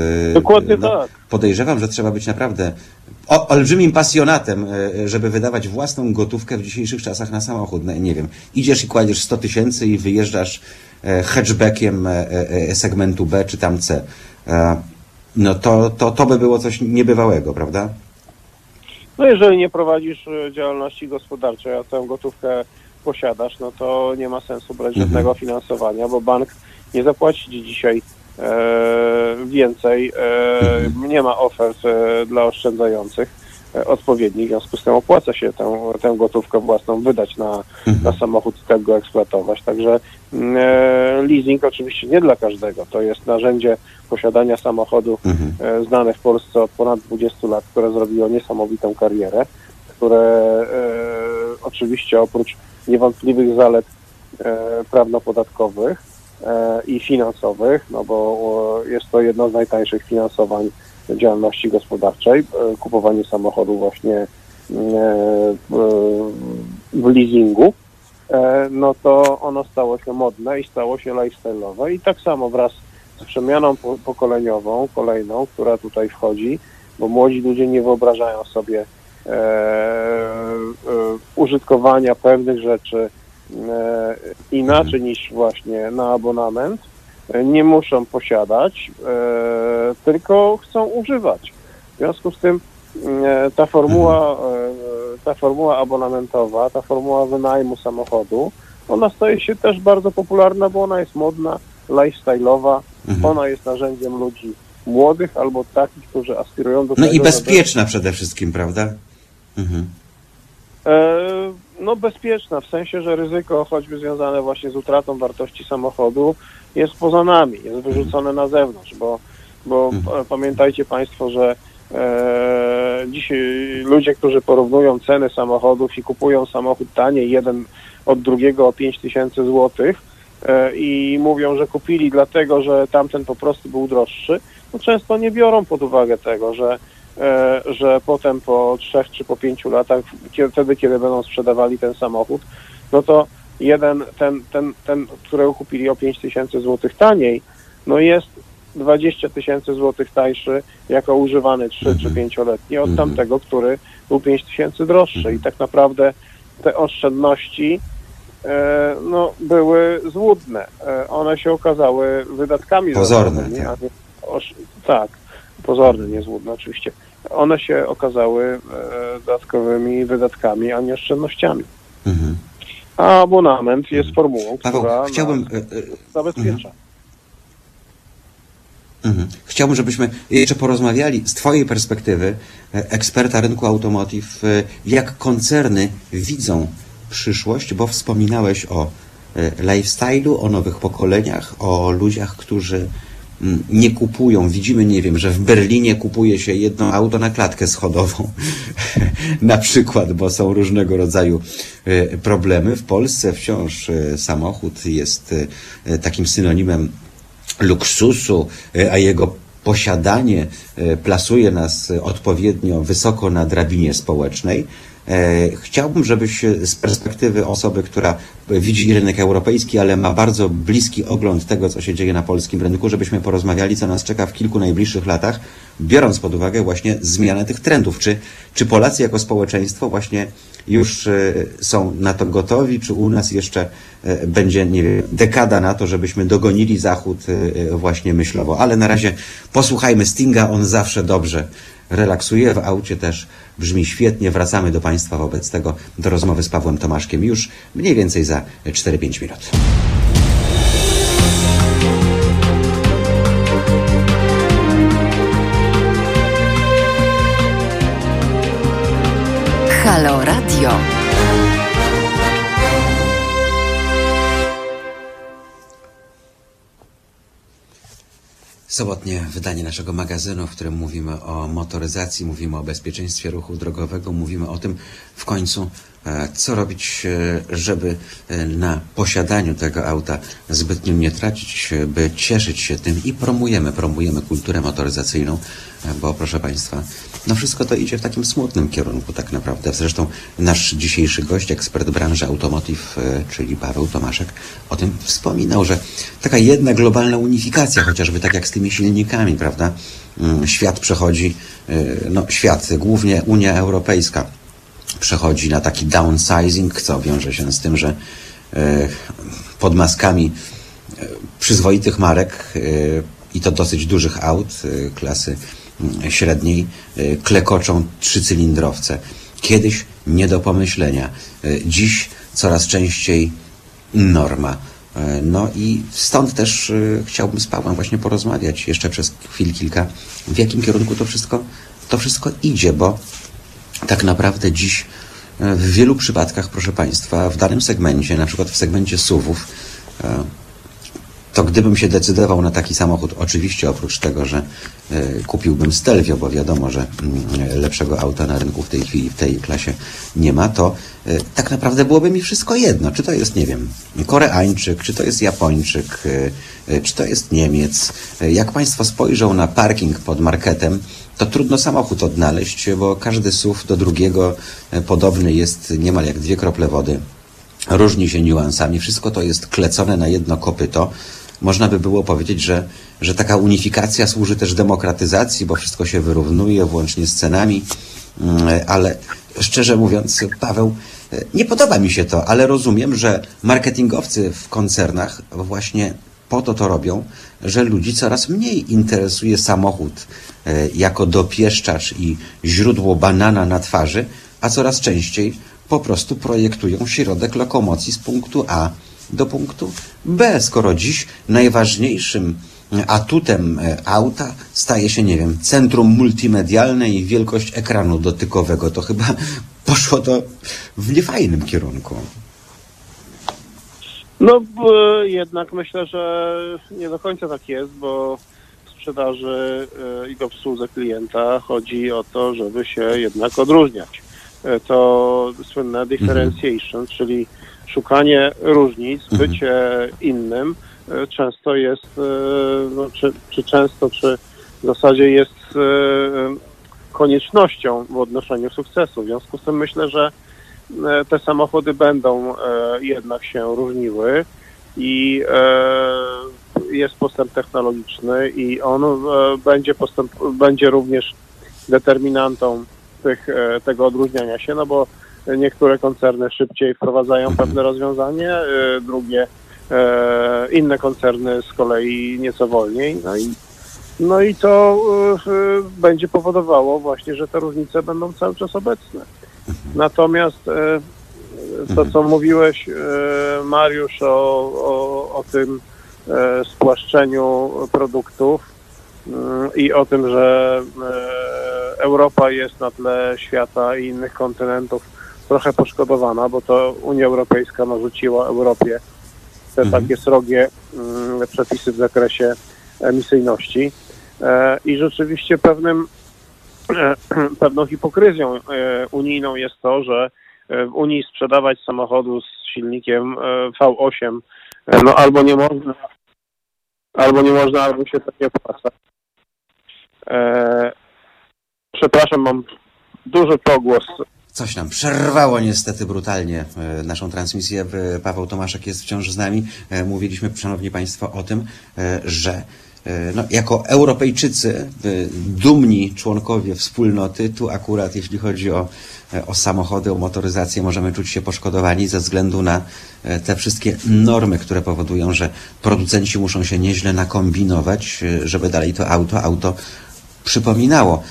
no, tak. Podejrzewam, że trzeba być naprawdę olbrzymim pasjonatem, żeby wydawać własną gotówkę w dzisiejszych czasach na samochód. No, nie wiem, idziesz i kładziesz 100 tysięcy i wyjeżdżasz hatchbackiem segmentu B czy tam C. No to by było coś niebywałego, prawda? No jeżeli nie prowadzisz działalności gospodarczej, a tę gotówkę posiadasz, no to nie ma sensu brać żadnego finansowania, bo bank nie zapłaci ci dzisiaj więcej, nie ma ofert dla oszczędzających odpowiednich, w związku z tym opłaca się tę gotówkę własną wydać na samochód i tak go eksploatować. Także leasing oczywiście nie dla każdego, to jest narzędzie posiadania samochodów znane w Polsce od ponad 20 lat, które zrobiło niesamowitą karierę, które oczywiście oprócz niewątpliwych zalet prawno-podatkowych i finansowych, no bo jest to jedno z najtańszych finansowań działalności gospodarczej, kupowanie samochodu właśnie w leasingu, no to ono stało się modne i stało się lifestyle'owe i tak samo wraz z przemianą pokoleniową, kolejną, która tutaj wchodzi, bo młodzi ludzie nie wyobrażają sobie użytkowania pewnych rzeczy inaczej niż właśnie na abonament, nie muszą posiadać, tylko chcą używać. W związku z tym ta formuła abonamentowa, ta formuła wynajmu samochodu, ona staje się też bardzo popularna, bo ona jest modna, lifestyle'owa, ona jest narzędziem ludzi młodych albo takich, którzy aspirują do tego. No i bezpieczna przede wszystkim, prawda? No bezpieczna, w sensie, że ryzyko choćby związane właśnie z utratą wartości samochodu jest poza nami, jest wyrzucone na zewnątrz, bo pamiętajcie Państwo, że dzisiaj ludzie, którzy porównują ceny samochodów i kupują samochód taniej, jeden od drugiego o 5 tysięcy złotych, i mówią, że kupili dlatego, że tamten po prostu był droższy, no często nie biorą pod uwagę tego, że potem po 3 czy po 5 latach, wtedy kiedy będą sprzedawali ten samochód, no to jeden, ten którego kupili o 5 tysięcy złotych taniej, no jest 20 tysięcy złotych tańszy jako używany 3 czy 5-letni od tamtego, który był 5 tysięcy droższy i tak naprawdę te oszczędności no, były złudne. One się okazały wydatkami pozorne, tak. Tak, pozorne, niezłudne oczywiście. One się okazały dodatkowymi wydatkami, a nie oszczędnościami. A abonament jest formułą, Paweł, która zabezpiecza. Chciałbym, żebyśmy jeszcze porozmawiali z Twojej perspektywy, eksperta rynku automotive, jak koncerny widzą przyszłość, bo wspominałeś o lifestyle'u, o nowych pokoleniach, o ludziach, którzy nie kupują. Widzimy, nie wiem, że w Berlinie kupuje się jedno auto na klatkę schodową na przykład, bo są różnego rodzaju problemy. W Polsce wciąż samochód jest takim synonimem luksusu, a jego posiadanie plasuje nas odpowiednio wysoko na drabinie społecznej. Chciałbym, żebyś z perspektywy osoby, która widzi rynek europejski, ale ma bardzo bliski ogląd tego, co się dzieje na polskim rynku, żebyśmy porozmawiali, co nas czeka w kilku najbliższych latach, biorąc pod uwagę właśnie zmianę tych trendów. Czy Polacy jako społeczeństwo właśnie już są na to gotowi, czy u nas jeszcze będzie, nie wiem, dekada na to, żebyśmy dogonili Zachód właśnie myślowo. Ale na razie posłuchajmy Stinga, on zawsze dobrze relaksuje, w aucie też brzmi świetnie. Wracamy do Państwa wobec tego, do rozmowy z Pawłem Tomaszkiem już mniej więcej za 4-5 minut. Halo Radio. Sobotnie wydanie naszego magazynu, w którym mówimy o motoryzacji, mówimy o bezpieczeństwie ruchu drogowego, mówimy o tym w końcu, co robić, żeby na posiadaniu tego auta zbytnio nie tracić, by cieszyć się tym, i promujemy kulturę motoryzacyjną, bo proszę Państwa, no wszystko to idzie w takim smutnym kierunku tak naprawdę. Zresztą nasz dzisiejszy gość, ekspert branży automotive, czyli Paweł Tomaszek, o tym wspominał, że taka jedna globalna unifikacja, chociażby tak jak z tymi silnikami, prawda? Świat przechodzi, no świat, głównie Unia Europejska, przechodzi na taki downsizing, co wiąże się z tym, że pod maskami przyzwoitych marek i to dosyć dużych aut klasy średniej klekoczą trzycylindrowce. Kiedyś nie do pomyślenia, dziś coraz częściej norma. No i stąd też chciałbym z Pawłem właśnie porozmawiać jeszcze przez chwil kilka, w jakim kierunku to wszystko idzie, bo tak naprawdę dziś w wielu przypadkach, proszę Państwa, w danym segmencie, na przykład w segmencie SUV-ów, to gdybym się decydował na taki samochód, oczywiście oprócz tego, że kupiłbym Stelvio, bo wiadomo, że lepszego auta na rynku w tej chwili, w tej klasie nie ma, to tak naprawdę byłoby mi wszystko jedno. Czy to jest, nie wiem, Koreańczyk, czy to jest Japończyk, czy to jest Niemiec. Jak Państwo spojrzą na parking pod marketem, to trudno samochód odnaleźć, bo każdy SUV do drugiego podobny jest niemal jak dwie krople wody. Różni się niuansami. Wszystko to jest klecone na jedno kopyto. Można by było powiedzieć, że taka unifikacja służy też demokratyzacji, bo wszystko się wyrównuje, włącznie z cenami. Ale szczerze mówiąc, Paweł, nie podoba mi się to, ale rozumiem, że marketingowcy w koncernach właśnie po to robią, że ludzi coraz mniej interesuje samochód jako dopieszczacz i źródło banana na twarzy, a coraz częściej po prostu projektują środek lokomocji z punktu A do punktu B, skoro dziś najważniejszym atutem auta staje się, nie wiem, centrum multimedialne i wielkość ekranu dotykowego. To chyba poszło to w niefajnym kierunku. No, jednak myślę, że nie do końca tak jest, bo w sprzedaży i w obsłudze klienta chodzi o to, żeby się jednak odróżniać. To słynne differentiation, czyli szukanie różnic, bycie innym, często jest, no, czy w zasadzie jest koniecznością w odnoszeniu sukcesu. W związku z tym myślę, że te samochody będą jednak się różniły i jest postęp technologiczny i on będzie również determinantą tego odróżniania się, no bo niektóre koncerny szybciej wprowadzają pewne rozwiązanie, drugie inne koncerny z kolei nieco wolniej, no i to będzie powodowało właśnie, że te różnice będą cały czas obecne. Natomiast to, co mówiłeś, Mariusz, o tym spłaszczeniu produktów i o tym, że Europa jest na tle świata i innych kontynentów trochę poszkodowana, bo to Unia Europejska narzuciła Europie te takie srogie przepisy w zakresie emisyjności i rzeczywiście pewną hipokryzją unijną jest to, że w Unii sprzedawać samochodu z silnikiem V8 no albo nie można, albo się tak nie opłaca. Przepraszam, mam duży pogłos. Coś nam przerwało niestety brutalnie naszą transmisję. Paweł Tomaszek jest wciąż z nami. Mówiliśmy, szanowni Państwo, o tym, że no, jako Europejczycy, dumni członkowie wspólnoty, tu akurat jeśli chodzi o samochody, o motoryzację, możemy czuć się poszkodowani ze względu na te wszystkie normy, które powodują, że producenci muszą się nieźle nakombinować, żeby dalej to auto przypominało.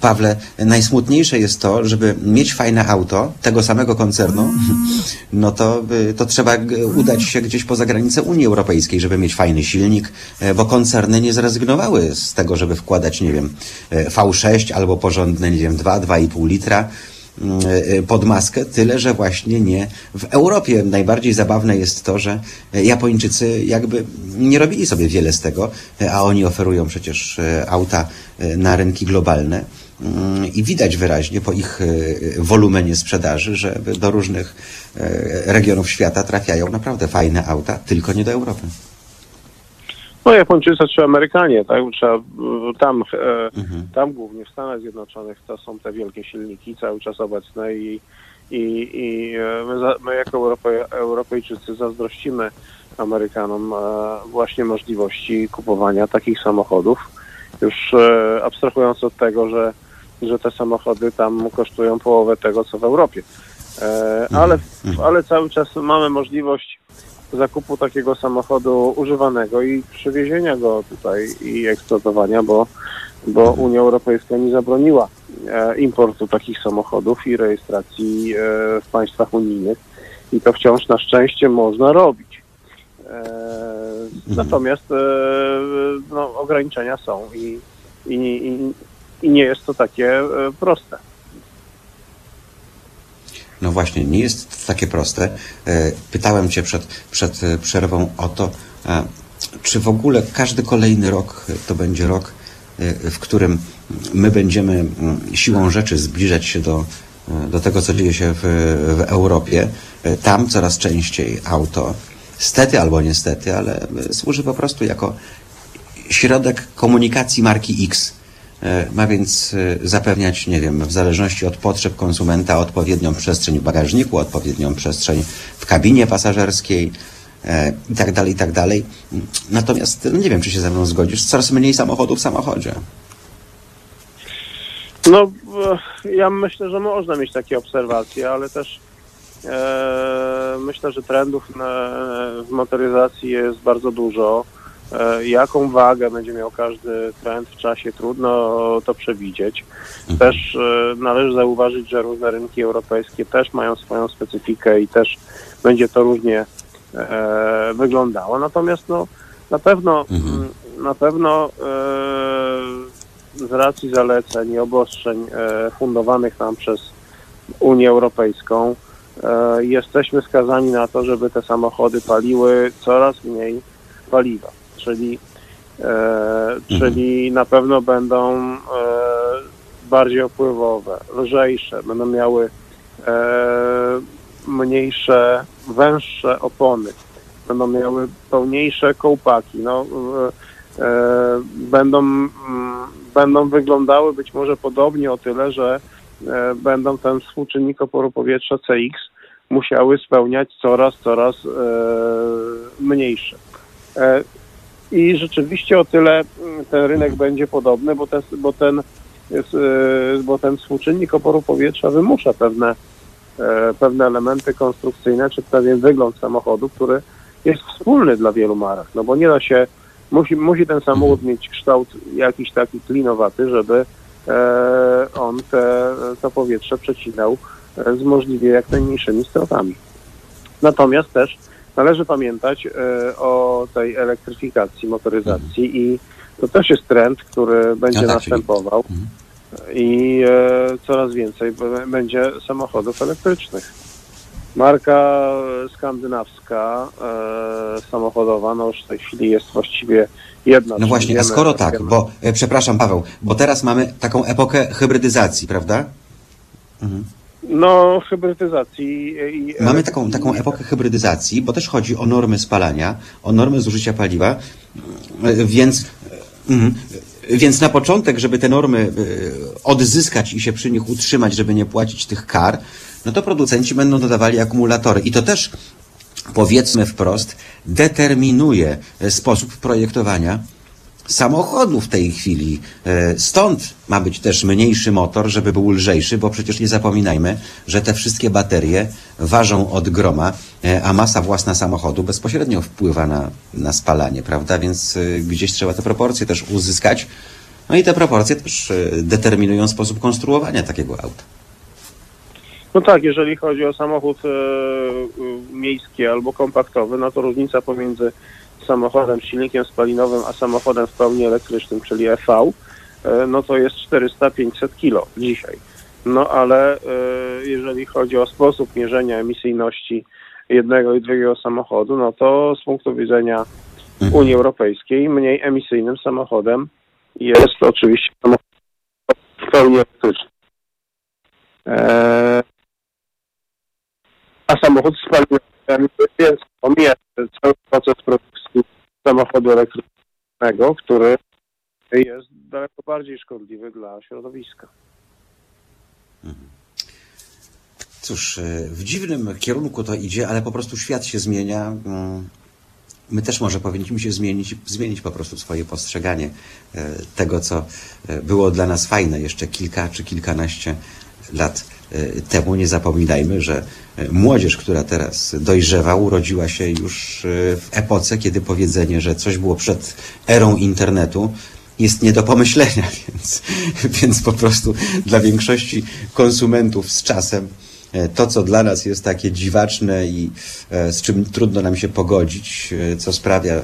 Pawle, najsmutniejsze jest to, żeby mieć fajne auto tego samego koncernu, no to trzeba udać się gdzieś poza granicę Unii Europejskiej, żeby mieć fajny silnik, bo koncerny nie zrezygnowały z tego, żeby wkładać, nie wiem, V6 albo porządne, nie wiem, 2,5 litra, pod maskę, tyle że właśnie nie w Europie. Najbardziej zabawne jest to, że Japończycy jakby nie robili sobie wiele z tego, a oni oferują przecież auta na rynki globalne i widać wyraźnie po ich wolumenie sprzedaży, że do różnych regionów świata trafiają naprawdę fajne auta, tylko nie do Europy. No Japończycy czy Amerykanie, tak? Trzeba, tam głównie w Stanach Zjednoczonych to są te wielkie silniki cały czas obecne i my jako Europejczycy zazdrościmy Amerykanom właśnie możliwości kupowania takich samochodów. Już abstrahując od tego, że te samochody tam kosztują połowę tego, co w Europie. Ale cały czas mamy możliwość zakupu takiego samochodu używanego i przywiezienia go tutaj i eksploatowania, bo Unia Europejska nie zabroniła importu takich samochodów i rejestracji w państwach unijnych i to wciąż na szczęście można robić. Natomiast no, ograniczenia są i nie jest to takie proste. No właśnie, nie jest takie proste. Pytałem Cię przed przerwą o to, czy w ogóle każdy kolejny rok to będzie rok, w którym my będziemy siłą rzeczy zbliżać się do tego, co dzieje się w Europie. Tam coraz częściej auto, stety albo niestety, ale służy po prostu jako środek komunikacji marki X. Ma więc zapewniać, nie wiem, w zależności od potrzeb konsumenta odpowiednią przestrzeń w bagażniku, odpowiednią przestrzeń w kabinie pasażerskiej i tak dalej, i tak dalej. Natomiast no nie wiem, czy się ze mną zgodzisz, coraz mniej samochodów w samochodzie. No, ja myślę, że można mieć takie obserwacje, ale też myślę, że trendów w motoryzacji jest bardzo dużo. Jaką wagę będzie miał każdy trend w czasie, trudno to przewidzieć. Też należy zauważyć, że różne rynki europejskie też mają swoją specyfikę i też będzie to różnie wyglądało. Natomiast no, na pewno z racji zaleceń i obostrzeń fundowanych nam przez Unię Europejską jesteśmy skazani na to, żeby te samochody paliły coraz mniej paliwa. Czyli na pewno będą bardziej opływowe, lżejsze, będą miały mniejsze, węższe opony, będą miały pełniejsze kołpaki, no, będą wyglądały być może podobnie o tyle, że będą ten współczynnik oporu powietrza CX musiały spełniać coraz mniejsze. I rzeczywiście o tyle ten rynek będzie podobny, bo ten współczynnik oporu powietrza wymusza pewne elementy konstrukcyjne, czy pewien wygląd samochodu, który jest wspólny dla wielu marek, no bo nie da się, musi ten samochód mieć kształt jakiś taki klinowaty, żeby on to powietrze przecinał z możliwie jak najmniejszymi stratami. Natomiast też należy pamiętać o tej elektryfikacji, motoryzacji i to też jest trend, który będzie następował i coraz więcej będzie samochodów elektrycznych. Marka skandynawska samochodowa, no już w tej chwili jest właściwie jedna. No właśnie, a skoro tak, bo przepraszam Paweł, bo teraz mamy taką epokę hybrydyzacji, prawda? No, hybrydyzacji. Mamy taką epokę hybrydyzacji, bo też chodzi o normy spalania, o normy zużycia paliwa, więc na początek, żeby te normy odzyskać i się przy nich utrzymać, żeby nie płacić tych kar, no to producenci będą dodawali akumulatory. I to też, powiedzmy wprost, determinuje sposób projektowania samochodu w tej chwili. Stąd ma być też mniejszy motor, żeby był lżejszy, bo przecież nie zapominajmy, że te wszystkie baterie ważą od groma, a masa własna samochodu bezpośrednio wpływa na spalanie, prawda? Więc gdzieś trzeba te proporcje też uzyskać. No i te proporcje też determinują sposób konstruowania takiego auta. No tak, jeżeli chodzi o samochód miejski albo kompaktowy, no to różnica pomiędzy samochodem z silnikiem spalinowym, a samochodem w pełni elektrycznym, czyli EV, no to jest 400-500 kilo dzisiaj. No ale jeżeli chodzi o sposób mierzenia emisyjności jednego i drugiego samochodu, no to z punktu widzenia Unii Europejskiej mniej emisyjnym samochodem jest oczywiście samochód w pełni elektryczny. A samochód spalinowym więc omija cały proces produkcji samochodu elektrycznego, który jest daleko bardziej szkodliwy dla środowiska. Cóż, w dziwnym kierunku to idzie, ale po prostu świat się zmienia. My też może powinniśmy się zmienić po prostu swoje postrzeganie tego, co było dla nas fajne jeszcze kilka czy kilkanaście lat temu. Nie zapominajmy, że młodzież, która teraz dojrzewa, urodziła się już w epoce, kiedy powiedzenie, że coś było przed erą internetu, jest nie do pomyślenia, więc po prostu dla większości konsumentów z czasem to, co dla nas jest takie dziwaczne i z czym trudno nam się pogodzić, co sprawia,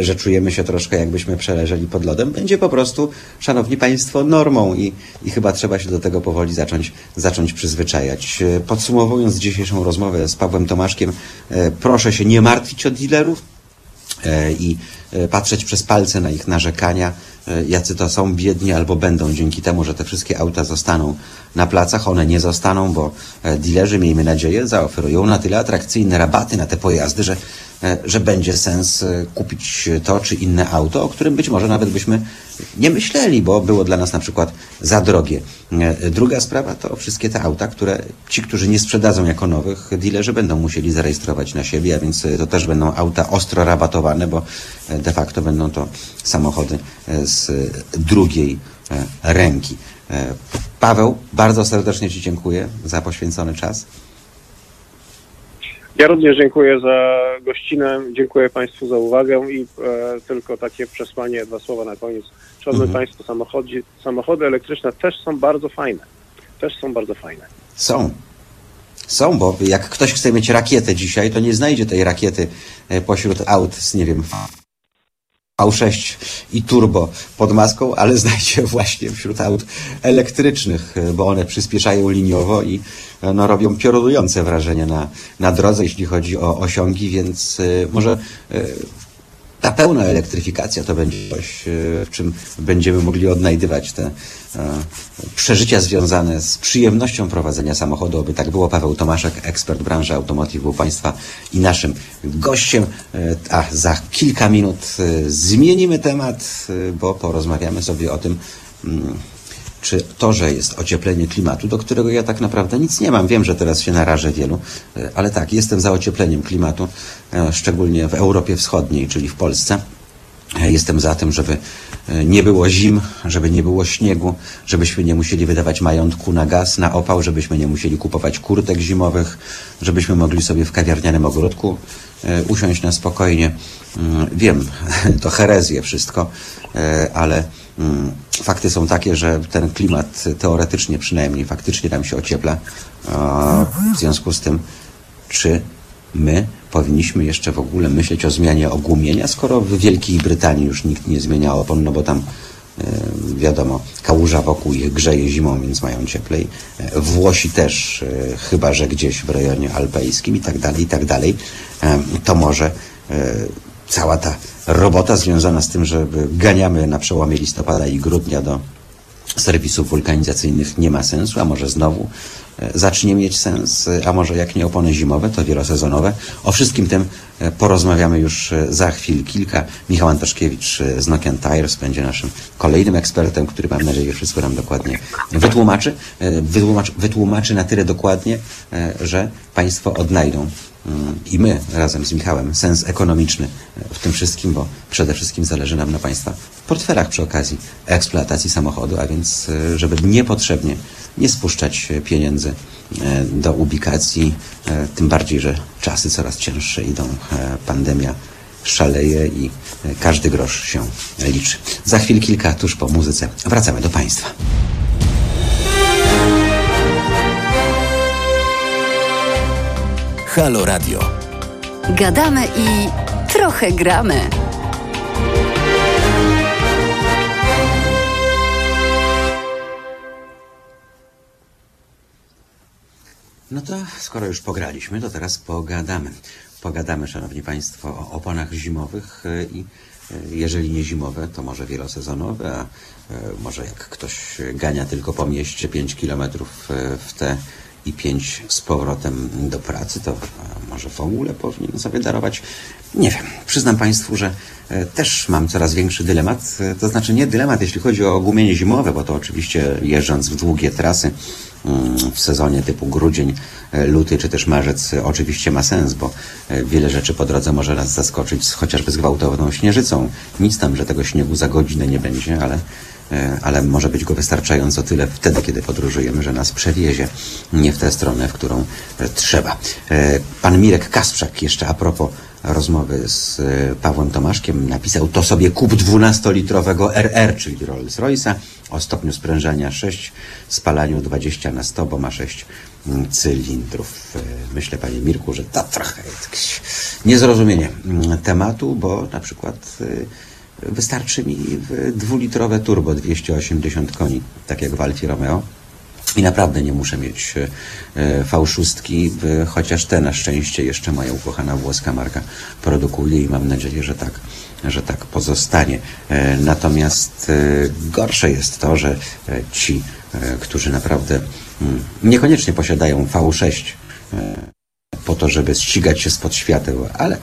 że czujemy się troszkę jakbyśmy przeleżeli pod lodem, będzie po prostu, szanowni państwo, normą i chyba trzeba się do tego powoli zacząć przyzwyczajać. Podsumowując dzisiejszą rozmowę z Pawłem Tomaszkiem, proszę się nie martwić o dealerów i patrzeć przez palce na ich narzekania, jacy to są biedni albo będą dzięki temu, że te wszystkie auta zostaną na placach. One nie zostaną, bo dilerzy, miejmy nadzieję, zaoferują na tyle atrakcyjne rabaty na te pojazdy, że będzie sens kupić to czy inne auto, o którym być może nawet byśmy nie myśleli, bo było dla nas na przykład za drogie. Druga sprawa to wszystkie te auta, które ci, którzy nie sprzedadzą jako nowych, dilerzy będą musieli zarejestrować na siebie, a więc to też będą auta ostro rabatowane, bo de facto będą to samochody z drugiej ręki. Paweł, bardzo serdecznie Ci dziękuję za poświęcony czas. Ja również dziękuję za gościnę, dziękuję Państwu za uwagę i tylko takie przesłanie, dwa słowa na koniec. Szanowni Państwo, samochody elektryczne też są bardzo fajne. Są, bo jak ktoś chce mieć rakietę dzisiaj, to nie znajdzie tej rakiety pośród aut z, nie wiem, V6 i turbo pod maską, ale znajdzie właśnie wśród aut elektrycznych, bo one przyspieszają liniowo i no, robią piorunujące wrażenie na drodze, jeśli chodzi o osiągi, więc może ta pełna elektryfikacja to będzie coś, w czym będziemy mogli odnajdywać te przeżycia związane z przyjemnością prowadzenia samochodu. Oby tak było. Paweł Tomaszek, ekspert branży automotive, był Państwa i naszym gościem. A za kilka minut zmienimy temat, bo porozmawiamy sobie o tym, czy to, że jest ocieplenie klimatu, do którego ja tak naprawdę nic nie mam. Wiem, że teraz się narażę wielu, ale tak, jestem za ociepleniem klimatu, szczególnie w Europie Wschodniej, czyli w Polsce. Jestem za tym, żeby nie było zim, żeby nie było śniegu, żebyśmy nie musieli wydawać majątku na gaz, na opał, żebyśmy nie musieli kupować kurtek zimowych, żebyśmy mogli sobie w kawiarnianym ogródku usiąść na spokojnie. Wiem, to herezje wszystko, ale fakty są takie, że ten klimat teoretycznie przynajmniej faktycznie nam się ociepla. W związku z tym, czy my powinniśmy jeszcze w ogóle myśleć o zmianie ogłumienia, skoro w Wielkiej Brytanii już nikt nie zmienia opon, no bo tam wiadomo, kałuża wokół ich grzeje zimą, więc mają cieplej. Włosi też, chyba że gdzieś w rejonie alpejskim i tak dalej, to może cała ta robota związana z tym, że ganiamy na przełomie listopada i grudnia do serwisów wulkanizacyjnych nie ma sensu, a może znowu zacznie mieć sens, a może jak nie opony zimowe, to wielosezonowe. O wszystkim tym porozmawiamy już za chwil kilka. Michał Antoszkiewicz z Nokian Tires będzie naszym kolejnym ekspertem, który mam nadzieję wszystko nam dokładnie wytłumaczy. Wytłumaczy na tyle dokładnie, że Państwo odnajdą i my razem z Michałem sens ekonomiczny w tym wszystkim, bo przede wszystkim zależy nam na Państwa portfelach przy okazji eksploatacji samochodu, a więc żeby niepotrzebnie nie spuszczać pieniędzy do ubikacji, tym bardziej, że czasy coraz cięższe idą, pandemia szaleje i każdy grosz się liczy. Za chwil kilka, tuż po muzyce, wracamy do Państwa. Halo Radio. Gadamy i trochę gramy. No to skoro już pograliśmy, to teraz pogadamy. Pogadamy, szanowni państwo, o oponach zimowych i jeżeli nie zimowe, to może wielosezonowe, a może jak ktoś gania tylko po mieście 5 km w te i 5 z powrotem do pracy, to może w ogóle powinien sobie darować. Nie wiem, przyznam państwu, że też mam coraz większy dylemat, to znaczy nie dylemat, jeśli chodzi o gumienie zimowe, bo to oczywiście jeżdżąc w długie trasy w sezonie typu grudzień, luty czy też marzec oczywiście ma sens, bo wiele rzeczy po drodze może nas zaskoczyć, chociażby z gwałtowną śnieżycą. Nic tam, że tego śniegu za godzinę nie będzie, ale może być go wystarczająco tyle wtedy, kiedy podróżujemy, że nas przewiezie nie w tę stronę, w którą trzeba. Pan Mirek Kasprzak jeszcze a propos rozmowy z Pawłem Tomaszkiem napisał: to sobie kup 12-litrowego RR, czyli Rolls-Royce'a, o stopniu sprężania 6, spalaniu 20/100, bo ma 6 cylindrów. Myślę, panie Mirku, że to trochę niezrozumienie tematu, bo na przykład wystarczy mi 2-litrowe turbo 280 koni, tak jak w Alfie Romeo. I naprawdę nie muszę mieć V6, chociaż te na szczęście jeszcze moja ukochana włoska marka produkuje i mam nadzieję, że tak pozostanie. Natomiast gorsze jest to, że ci, którzy naprawdę niekoniecznie posiadają V6 po to, żeby ścigać się spod świateł, ale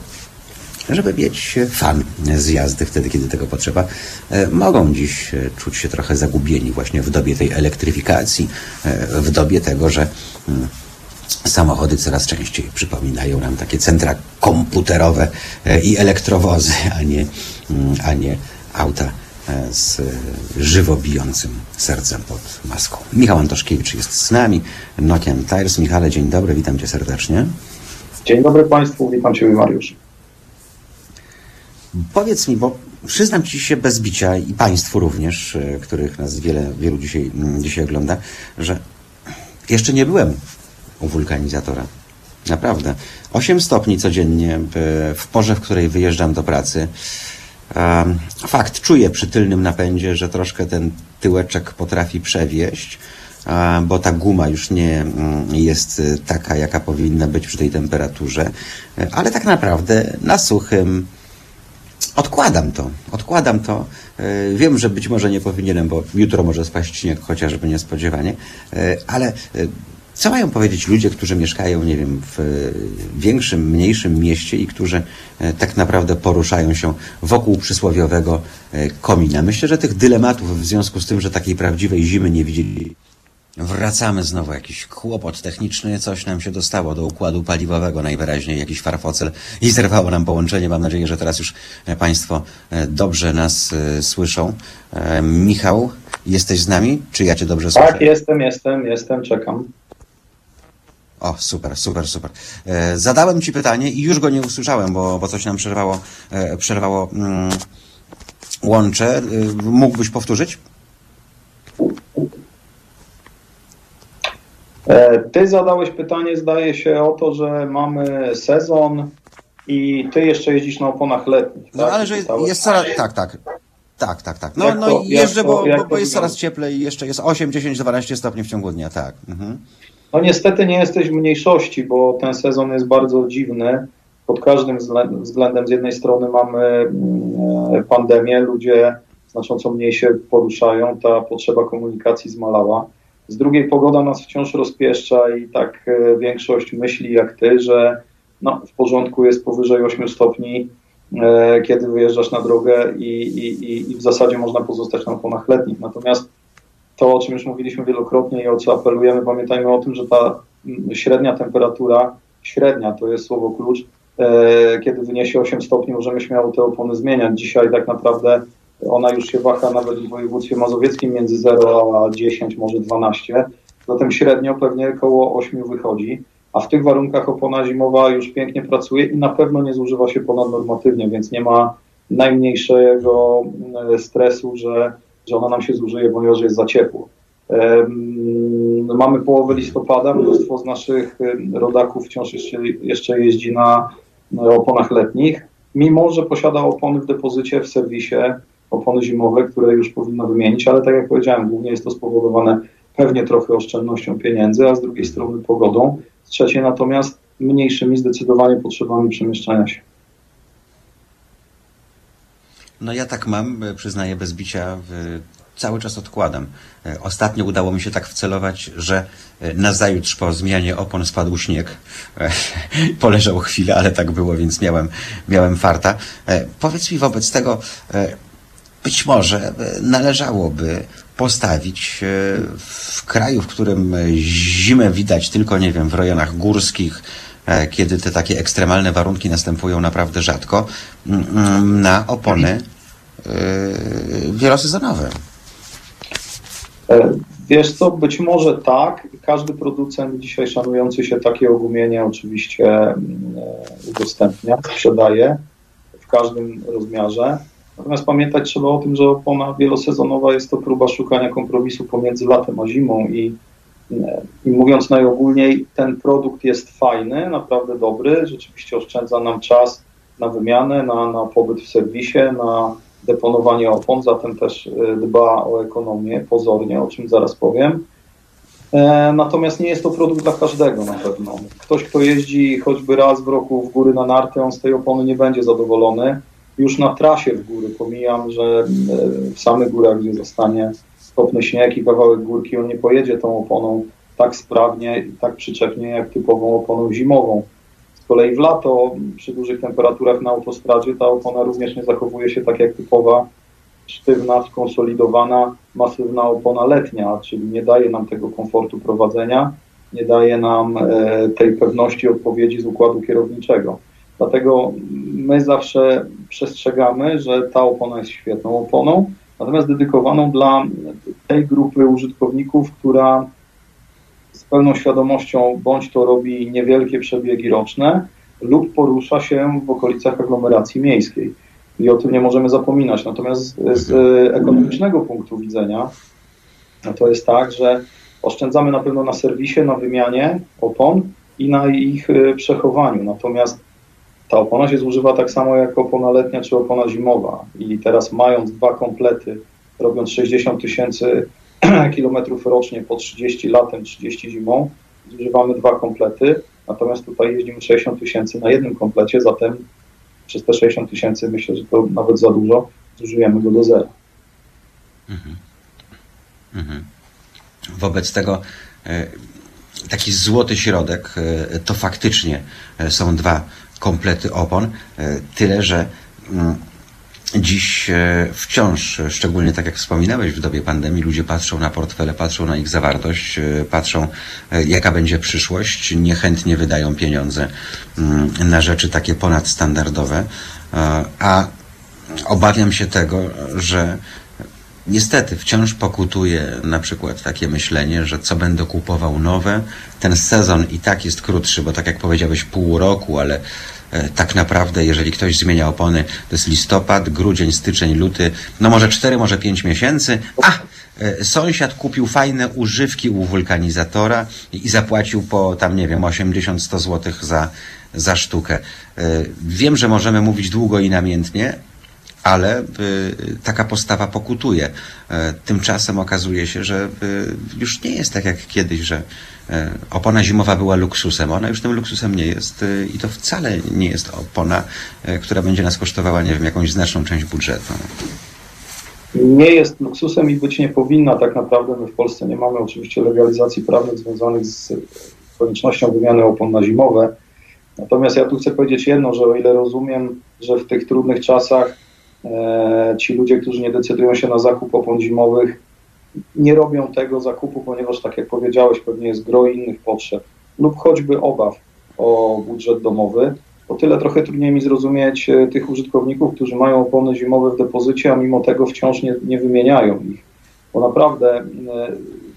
żeby mieć fan z jazdy wtedy, kiedy tego potrzeba, mogą dziś czuć się trochę zagubieni właśnie w dobie tej elektryfikacji, w dobie tego, że samochody coraz częściej przypominają nam takie centra komputerowe i elektrowozy, a nie auta z żywo bijącym sercem pod maską. Michał Antoszkiewicz jest z nami, Nokian Tires. Michale, dzień dobry, witam cię serdecznie. Dzień dobry państwu, witam cię, Mariusz. Powiedz mi, bo przyznam ci się bez bicia i państwu również, których nas wielu dzisiaj ogląda, że jeszcze nie byłem u wulkanizatora. Naprawdę. 8 stopni codziennie w porze, w której wyjeżdżam do pracy. Fakt, czuję przy tylnym napędzie, że troszkę ten tyłeczek potrafi przewieźć, bo ta guma już nie jest taka, jaka powinna być przy tej temperaturze, ale tak naprawdę na suchym odkładam to. Wiem, że być może nie powinienem, bo jutro może spaść śnieg, chociażby niespodziewanie, ale co mają powiedzieć ludzie, którzy mieszkają, nie wiem, w większym, mniejszym mieście i którzy tak naprawdę poruszają się wokół przysłowiowego komina? Myślę, że tych dylematów w związku z tym, że takiej prawdziwej zimy nie widzieli. Wracamy znowu, jakiś kłopot techniczny, coś nam się dostało do układu paliwowego, najwyraźniej jakiś farfocel i zerwało nam połączenie. Mam nadzieję, że teraz już państwo dobrze nas słyszą. Michał, jesteś z nami? Czy ja cię dobrze słyszę? Tak, jestem, czekam. O, super. Zadałem ci pytanie i już go nie usłyszałem, bo coś nam przerwało łącze. Mógłbyś powtórzyć? Ty zadałeś pytanie, zdaje się, o to, że mamy sezon i ty jeszcze jeździsz na oponach letnich. Tak? No ale że jest coraz... Tak. No i jeżdżę, bo jest coraz cieplej i jeszcze jest 8, 10, 12 stopni w ciągu dnia, tak. Mhm. No niestety nie jesteś w mniejszości, bo ten sezon jest bardzo dziwny. Pod każdym względem z jednej strony mamy pandemię, ludzie znacząco mniej się poruszają, ta potrzeba komunikacji zmalała. Z drugiej pogoda nas wciąż rozpieszcza i tak większość myśli jak ty, że no, w porządku jest powyżej 8 stopni, kiedy wyjeżdżasz na drogę i w zasadzie można pozostać na oponach letnich. Natomiast to, o czym już mówiliśmy wielokrotnie i o co apelujemy, pamiętajmy o tym, że ta średnia temperatura, średnia to jest słowo klucz, kiedy wyniesie 8 stopni, możemy śmiało te opony zmieniać. Dzisiaj tak naprawdę ona już się waha nawet w województwie mazowieckim między 0 a 10, może 12. Zatem średnio pewnie koło 8 wychodzi, a w tych warunkach opona zimowa już pięknie pracuje i na pewno nie zużywa się ponadnormatywnie, więc nie ma najmniejszego stresu, że ona nam się zużyje, ponieważ jest za ciepło. Mamy połowę listopada, mnóstwo z naszych rodaków wciąż jeszcze jeździ na oponach letnich, mimo że posiada opony w depozycie, w serwisie, opony zimowe, które już powinno wymienić, ale tak jak powiedziałem, głównie jest to spowodowane pewnie trochę oszczędnością pieniędzy, a z drugiej strony pogodą, z trzeciej natomiast mniejszymi zdecydowanie potrzebami przemieszczania się. No ja tak mam, przyznaję bez bicia, cały czas odkładam. Ostatnio udało mi się tak wcelować, że nazajutrz po zmianie opon spadł śnieg. Poleżał chwilę, ale tak było, więc miałem farta. Powiedz mi wobec tego, być może należałoby postawić w kraju, w którym zimę widać tylko, nie wiem, w rejonach górskich, kiedy te takie ekstremalne warunki następują naprawdę rzadko, na opony wielosezonowe. Wiesz co, być może tak. Każdy producent dzisiaj szanujący się takie ogumienie oczywiście udostępnia, sprzedaje w każdym rozmiarze. Natomiast pamiętać trzeba o tym, że opona wielosezonowa jest to próba szukania kompromisu pomiędzy latem a zimą i mówiąc najogólniej, ten produkt jest fajny, naprawdę dobry, rzeczywiście oszczędza nam czas na wymianę, na pobyt w serwisie, na deponowanie opon, zatem też dba o ekonomię pozornie, o czym zaraz powiem. Natomiast nie jest to produkt dla każdego na pewno. Ktoś, kto jeździ choćby raz w roku w góry na narty, on z tej opony nie będzie zadowolony. Już na trasie w góry, pomijam, że w samych górach, gdzie zostanie kopny śnieg i kawałek górki, on nie pojedzie tą oponą tak sprawnie i tak przyczepnie jak typową oponą zimową. Z kolei w lato przy dużych temperaturach na autostradzie ta opona również nie zachowuje się tak jak typowa, sztywna, skonsolidowana, masywna opona letnia, czyli nie daje nam tego komfortu prowadzenia, nie daje nam tej pewności odpowiedzi z układu kierowniczego. Dlatego my zawsze przestrzegamy, że ta opona jest świetną oponą, natomiast dedykowaną dla tej grupy użytkowników, która z pełną świadomością bądź to robi niewielkie przebiegi roczne lub porusza się w okolicach aglomeracji miejskiej. I o tym nie możemy zapominać. Natomiast z ekonomicznego punktu widzenia to jest tak, że oszczędzamy na pewno na serwisie, na wymianie opon i na ich przechowaniu. Natomiast ta opona się zużywa tak samo jak opona letnia czy opona zimowa i teraz mając dwa komplety, robiąc 60 000 kilometrów rocznie po 30 latem, 30 zimą, zużywamy dwa komplety, natomiast tutaj jeździmy 60 000 na jednym komplecie, zatem przez te 60 000 myślę, że to nawet za dużo, zużyjemy go do zera. Wobec tego taki złoty środek to faktycznie są dwa komplety opon, tyle że dziś wciąż, szczególnie tak jak wspominałeś, w dobie pandemii ludzie patrzą na portfele, patrzą na ich zawartość, patrzą jaka będzie przyszłość, niechętnie wydają pieniądze na rzeczy takie ponadstandardowe, a obawiam się tego, że niestety wciąż pokutuje na przykład takie myślenie, że co będę kupował nowe, ten sezon i tak jest krótszy, bo tak jak powiedziałeś pół roku, ale tak naprawdę jeżeli ktoś zmienia opony, to jest listopad, grudzień, styczeń, luty, no może 4, może 5 miesięcy, a sąsiad kupił fajne używki u wulkanizatora i zapłacił po tam nie wiem 80-100 zł za sztukę. Wiem, że możemy mówić długo i namiętnie, ale taka postawa pokutuje. Tymczasem okazuje się, że już nie jest tak jak kiedyś, że opona zimowa była luksusem. Ona już tym luksusem nie jest i to wcale nie jest opona, która będzie nas kosztowała, nie wiem, jakąś znaczną część budżetu. Nie jest luksusem i być nie powinna tak naprawdę. My w Polsce nie mamy oczywiście legalizacji prawnych związanych z koniecznością wymiany opon na zimowe. Natomiast ja tu chcę powiedzieć jedno, że o ile rozumiem, że w tych trudnych czasach ci ludzie, którzy nie decydują się na zakup opon zimowych, nie robią tego zakupu, ponieważ tak jak powiedziałeś, pewnie jest gro innych potrzeb lub choćby obaw o budżet domowy. O tyle trochę trudniej mi zrozumieć tych użytkowników, którzy mają opony zimowe w depozycie, a mimo tego wciąż nie wymieniają ich. Bo naprawdę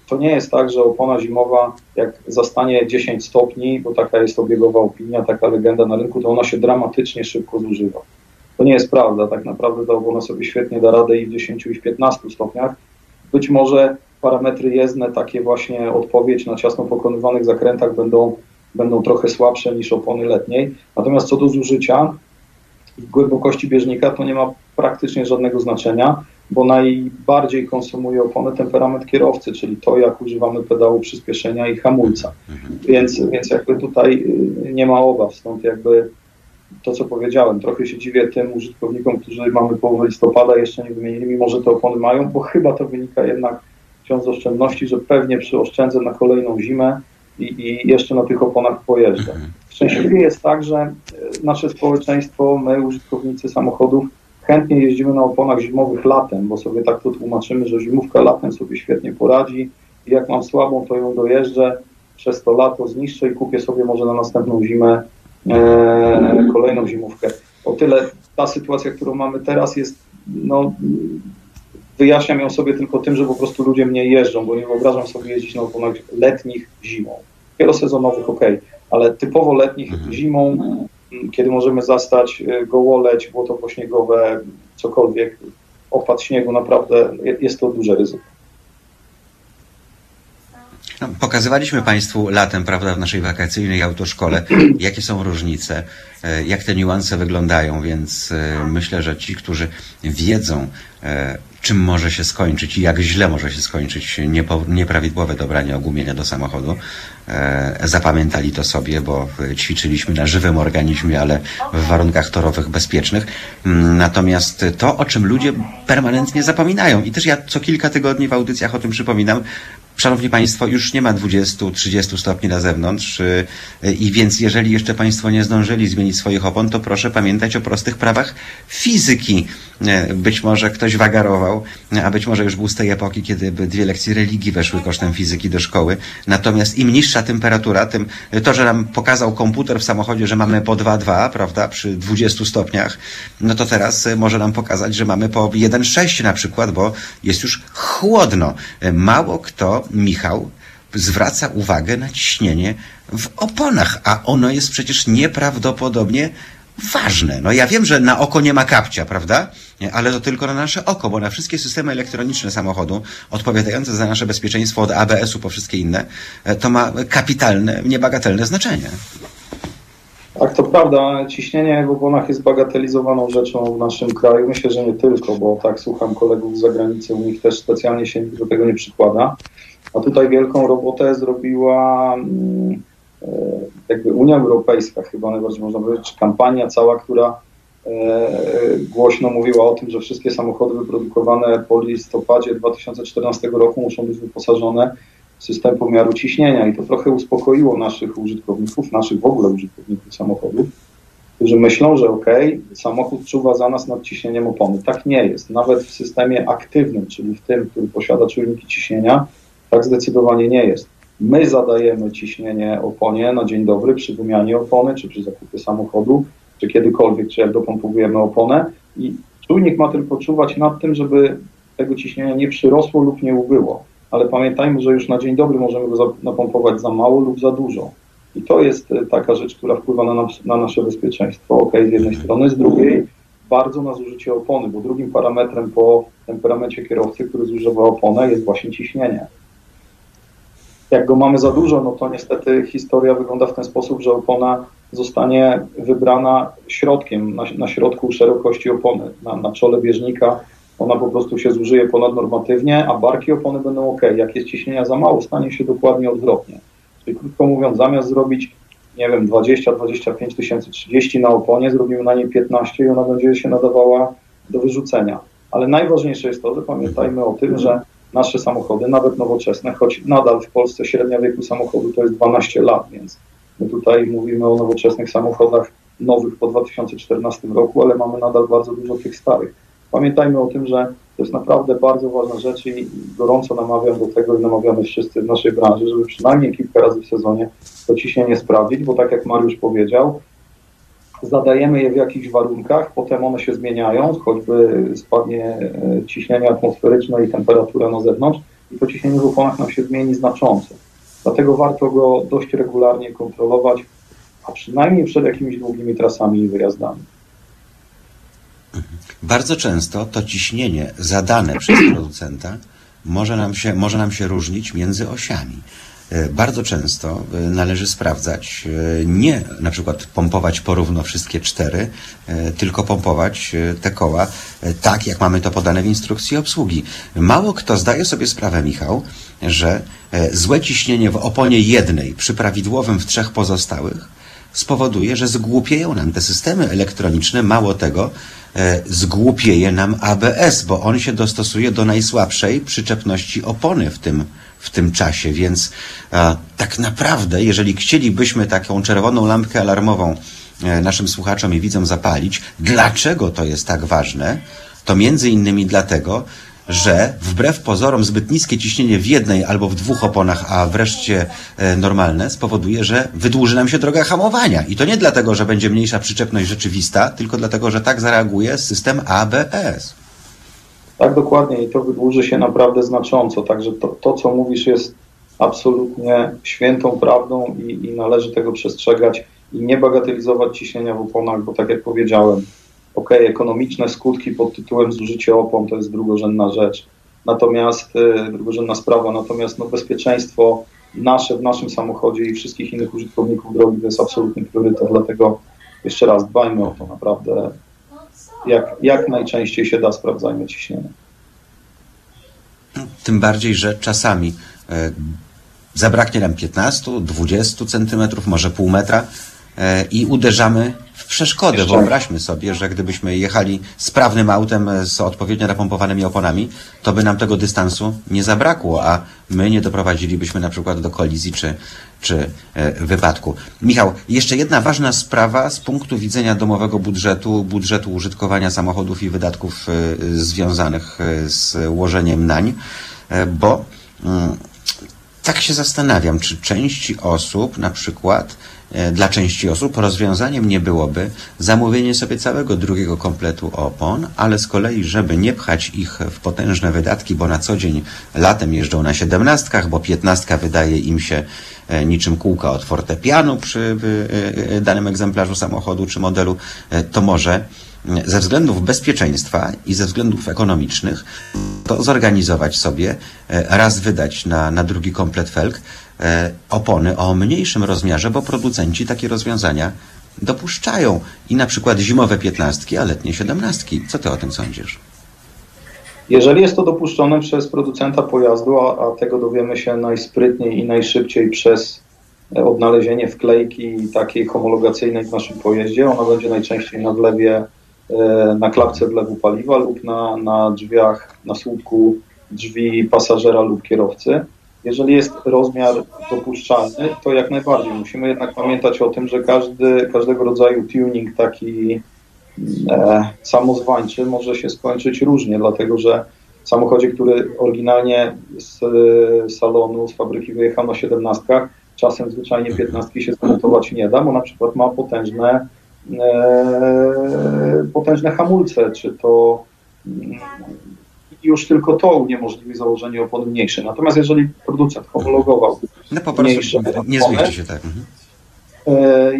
to nie jest tak, że opona zimowa jak zastanie 10 stopni, bo taka jest obiegowa opinia, taka legenda na rynku, to ona się dramatycznie szybko zużywa. To nie jest prawda. Tak naprawdę ta opona sobie świetnie da radę i w 10 i w 15 stopniach. Być może parametry jezdne, takie właśnie odpowiedź na ciasno pokonywanych zakrętach będą trochę słabsze niż opony letniej. Natomiast co do zużycia, głębokości bieżnika to nie ma praktycznie żadnego znaczenia. bo najbardziej konsumuje opony temperament kierowcy, czyli to, jak używamy pedału przyspieszenia i hamulca. Więc jakby tutaj nie ma obaw, stąd jakby to, co powiedziałem. Trochę się dziwię tym użytkownikom, którzy mamy połowę listopada jeszcze nie wymienili, mimo że te opony mają, bo chyba to wynika jednak z oszczędności, że pewnie przyoszczędzę na kolejną zimę i jeszcze na tych oponach pojeżdżę. Szczęśliwie jest tak, że nasze społeczeństwo, my użytkownicy samochodów, chętnie jeździmy na oponach zimowych latem, bo sobie tak to tłumaczymy, że zimówka latem sobie świetnie poradzi i jak mam słabą, to ją dojeżdżę, przez to lato zniszczę i kupię sobie może na następną zimę kolejną zimówkę. O tyle ta sytuacja, którą mamy teraz jest, no wyjaśniam ją sobie tylko tym, że po prostu ludzie mniej jeżdżą, bo nie wyobrażam sobie jeździć na oponach letnich zimą. Wielosezonowych okej, ale typowo letnich zimą, kiedy możemy zastać gołoleć, błoto pośniegowe, cokolwiek, opad śniegu, naprawdę jest to duże ryzyko. No, pokazywaliśmy Państwu latem, prawda, w naszej wakacyjnej autoszkole, jakie są różnice, jak te niuanse wyglądają, więc myślę, że ci, którzy wiedzą, czym może się skończyć i jak źle może się skończyć nieprawidłowe dobranie ogumienia do samochodu, zapamiętali to sobie, bo ćwiczyliśmy na żywym organizmie, ale w warunkach torowych bezpiecznych. Natomiast to, o czym ludzie permanentnie zapominają, i też ja co kilka tygodni w audycjach o tym przypominam, Szanowni Państwo, już nie ma 20-30 stopni na zewnątrz i więc jeżeli jeszcze Państwo nie zdążyli zmienić swoich opon, to proszę pamiętać o prostych prawach fizyki. Być może ktoś wagarował, a być może już był z tej epoki, kiedy dwie lekcje religii weszły kosztem fizyki do szkoły. Natomiast im niższa temperatura, tym to, że nam pokazał komputer w samochodzie, że mamy po 2,2, prawda, przy 20 stopniach, no to teraz może nam pokazać, że mamy po 1,6 na przykład, bo jest już chłodno. Mało kto, Michał, zwraca uwagę na ciśnienie w oponach, a ono jest przecież nieprawdopodobnie ważne. No ja wiem, że na oko nie ma kapcia, prawda? Ale to tylko na nasze oko, bo na wszystkie systemy elektroniczne samochodu, odpowiadające za nasze bezpieczeństwo od ABS-u po wszystkie inne, to ma kapitalne, niebagatelne znaczenie. Tak, to prawda. Ciśnienie w oponach jest bagatelizowaną rzeczą w naszym kraju. Myślę, że nie tylko, bo tak słucham kolegów z zagranicy, u nich też specjalnie się do tego nie przykłada. A tutaj wielką robotę zrobiła jakby Unia Europejska, chyba najbardziej można powiedzieć, kampania cała, która głośno mówiła o tym, że wszystkie samochody wyprodukowane po listopadzie 2014 roku muszą być wyposażone w system pomiaru ciśnienia i to trochę uspokoiło naszych użytkowników, naszych w ogóle użytkowników samochodów, którzy myślą, że okej, samochód czuwa za nas nad ciśnieniem opony. Tak nie jest. Nawet w systemie aktywnym, czyli w tym, który posiada czujniki ciśnienia, tak zdecydowanie nie jest. My zadajemy ciśnienie oponie na dzień dobry przy wymianie opony, czy przy zakupie samochodu, czy kiedykolwiek, czy jak dopompowujemy oponę i czujnik ma tylko czuwać nad tym, żeby tego ciśnienia nie przyrosło lub nie ubyło. Ale pamiętajmy, że już na dzień dobry możemy go napompować za mało lub za dużo. I to jest taka rzecz, która wpływa na nasze bezpieczeństwo. Z jednej strony, z drugiej bardzo na zużycie opony, bo drugim parametrem po temperamencie kierowcy, który zużywa oponę, jest właśnie ciśnienie. Jak go mamy za dużo, no to niestety historia wygląda w ten sposób, że opona zostanie wybrana środkiem, na środku szerokości opony, na czole bieżnika. Ona po prostu się zużyje ponadnormatywnie, a barki opony będą ok. Jak jest ciśnienia za mało, stanie się dokładnie odwrotnie. Czyli krótko mówiąc, zamiast zrobić, nie wiem, 20, 25 tysięcy, 30 na oponie, zrobimy na niej 15 i ona będzie się nadawała do wyrzucenia. Ale najważniejsze jest to, że pamiętajmy o tym, że nasze samochody, nawet nowoczesne, choć nadal w Polsce średnia wieku samochodu to jest 12 lat, więc my tutaj mówimy o nowoczesnych samochodach nowych po 2014 roku, ale mamy nadal bardzo dużo tych starych. Pamiętajmy o tym, że to jest naprawdę bardzo ważna rzecz i gorąco namawiam do tego i namawiamy wszyscy w naszej branży, żeby przynajmniej kilka razy w sezonie to ciśnienie sprawdzić, bo tak jak Mariusz powiedział, zadajemy je w jakichś warunkach, potem one się zmieniają, choćby spadnie ciśnienie atmosferyczne i temperatura na zewnątrz i to ciśnienie w oponach nam się zmieni znacząco. Dlatego warto go dość regularnie kontrolować, a przynajmniej przed jakimiś długimi trasami i wyjazdami. Bardzo często to ciśnienie zadane przez producenta może nam się różnić między osiami. bardzo często należy sprawdzać, nie na przykład pompować porówno wszystkie cztery, tylko pompować te koła tak, jak mamy to podane w instrukcji obsługi. Mało kto zdaje sobie sprawę, Michał, że złe ciśnienie w oponie jednej przy prawidłowym w trzech pozostałych spowoduje, że zgłupieją nam te systemy elektroniczne. Mało tego, zgłupieje nam ABS, bo on się dostosuje do najsłabszej przyczepności opony w tym czasie, więc tak naprawdę, jeżeli chcielibyśmy taką czerwoną lampkę alarmową naszym słuchaczom i widzom zapalić, dlaczego to jest tak ważne, to między innymi dlatego, że wbrew pozorom zbyt niskie ciśnienie w jednej albo w dwóch oponach, a wreszcie normalne, spowoduje, że wydłuży nam się droga hamowania. I to nie dlatego, że będzie mniejsza przyczepność rzeczywista, tylko dlatego, że tak zareaguje system ABS. Tak, dokładnie, i to wydłuży się naprawdę znacząco. Także to co mówisz, jest absolutnie świętą prawdą i należy tego przestrzegać i nie bagatelizować ciśnienia w oponach, bo tak jak powiedziałem, ekonomiczne skutki pod tytułem zużycie opon to jest drugorzędna rzecz, natomiast drugorzędna sprawa, natomiast bezpieczeństwo nasze w naszym samochodzie i wszystkich innych użytkowników drogi to jest absolutny priorytet, dlatego jeszcze raz dbajmy o to naprawdę, jak najczęściej się da, sprawdzajmy ciśnienie. Tym bardziej, że czasami zabraknie nam 15, 20 centymetrów, może pół metra i uderzamy w przeszkodę. Wyobraźmy sobie, że gdybyśmy jechali sprawnym autem z odpowiednio napompowanymi oponami, to by nam tego dystansu nie zabrakło, a my nie doprowadzilibyśmy na przykład do kolizji czy wypadku. Michał, jeszcze jedna ważna sprawa z punktu widzenia domowego budżetu użytkowania samochodów i wydatków związanych z łożeniem nań, bo tak się zastanawiam, czy dla części osób rozwiązaniem nie byłoby zamówienie sobie całego drugiego kompletu opon, ale z kolei, żeby nie pchać ich w potężne wydatki, bo na co dzień latem jeżdżą na 17, bo 15 wydaje im się niczym kółka od fortepianu przy danym egzemplarzu samochodu czy modelu, to może ze względów bezpieczeństwa i ze względów ekonomicznych to zorganizować sobie, raz wydać na drugi komplet felg opony o mniejszym rozmiarze, bo producenci takie rozwiązania dopuszczają. I na przykład zimowe 15, a letnie 17. Co ty o tym sądzisz? Jeżeli jest to dopuszczone przez producenta pojazdu, a tego dowiemy się najsprytniej i najszybciej przez odnalezienie wklejki takiej homologacyjnej w naszym pojeździe, ona będzie najczęściej na wlewie, na klapce wlewu paliwa lub na drzwiach, na słupku drzwi pasażera lub kierowcy. Jeżeli jest rozmiar dopuszczalny, to jak najbardziej. Musimy jednak pamiętać o tym, że każdego rodzaju tuning taki samozwańczy może się skończyć różnie, dlatego że w samochodzie, który oryginalnie z salonu, z fabryki wyjechał na 17, czasem zwyczajnie 15 się zamontować nie da, bo na przykład ma potężne hamulce, czy to już tylko to uniemożliwi założenie opony mniejszej. Natomiast jeżeli producent homologował mniejsze opony, nie zmieści się tak.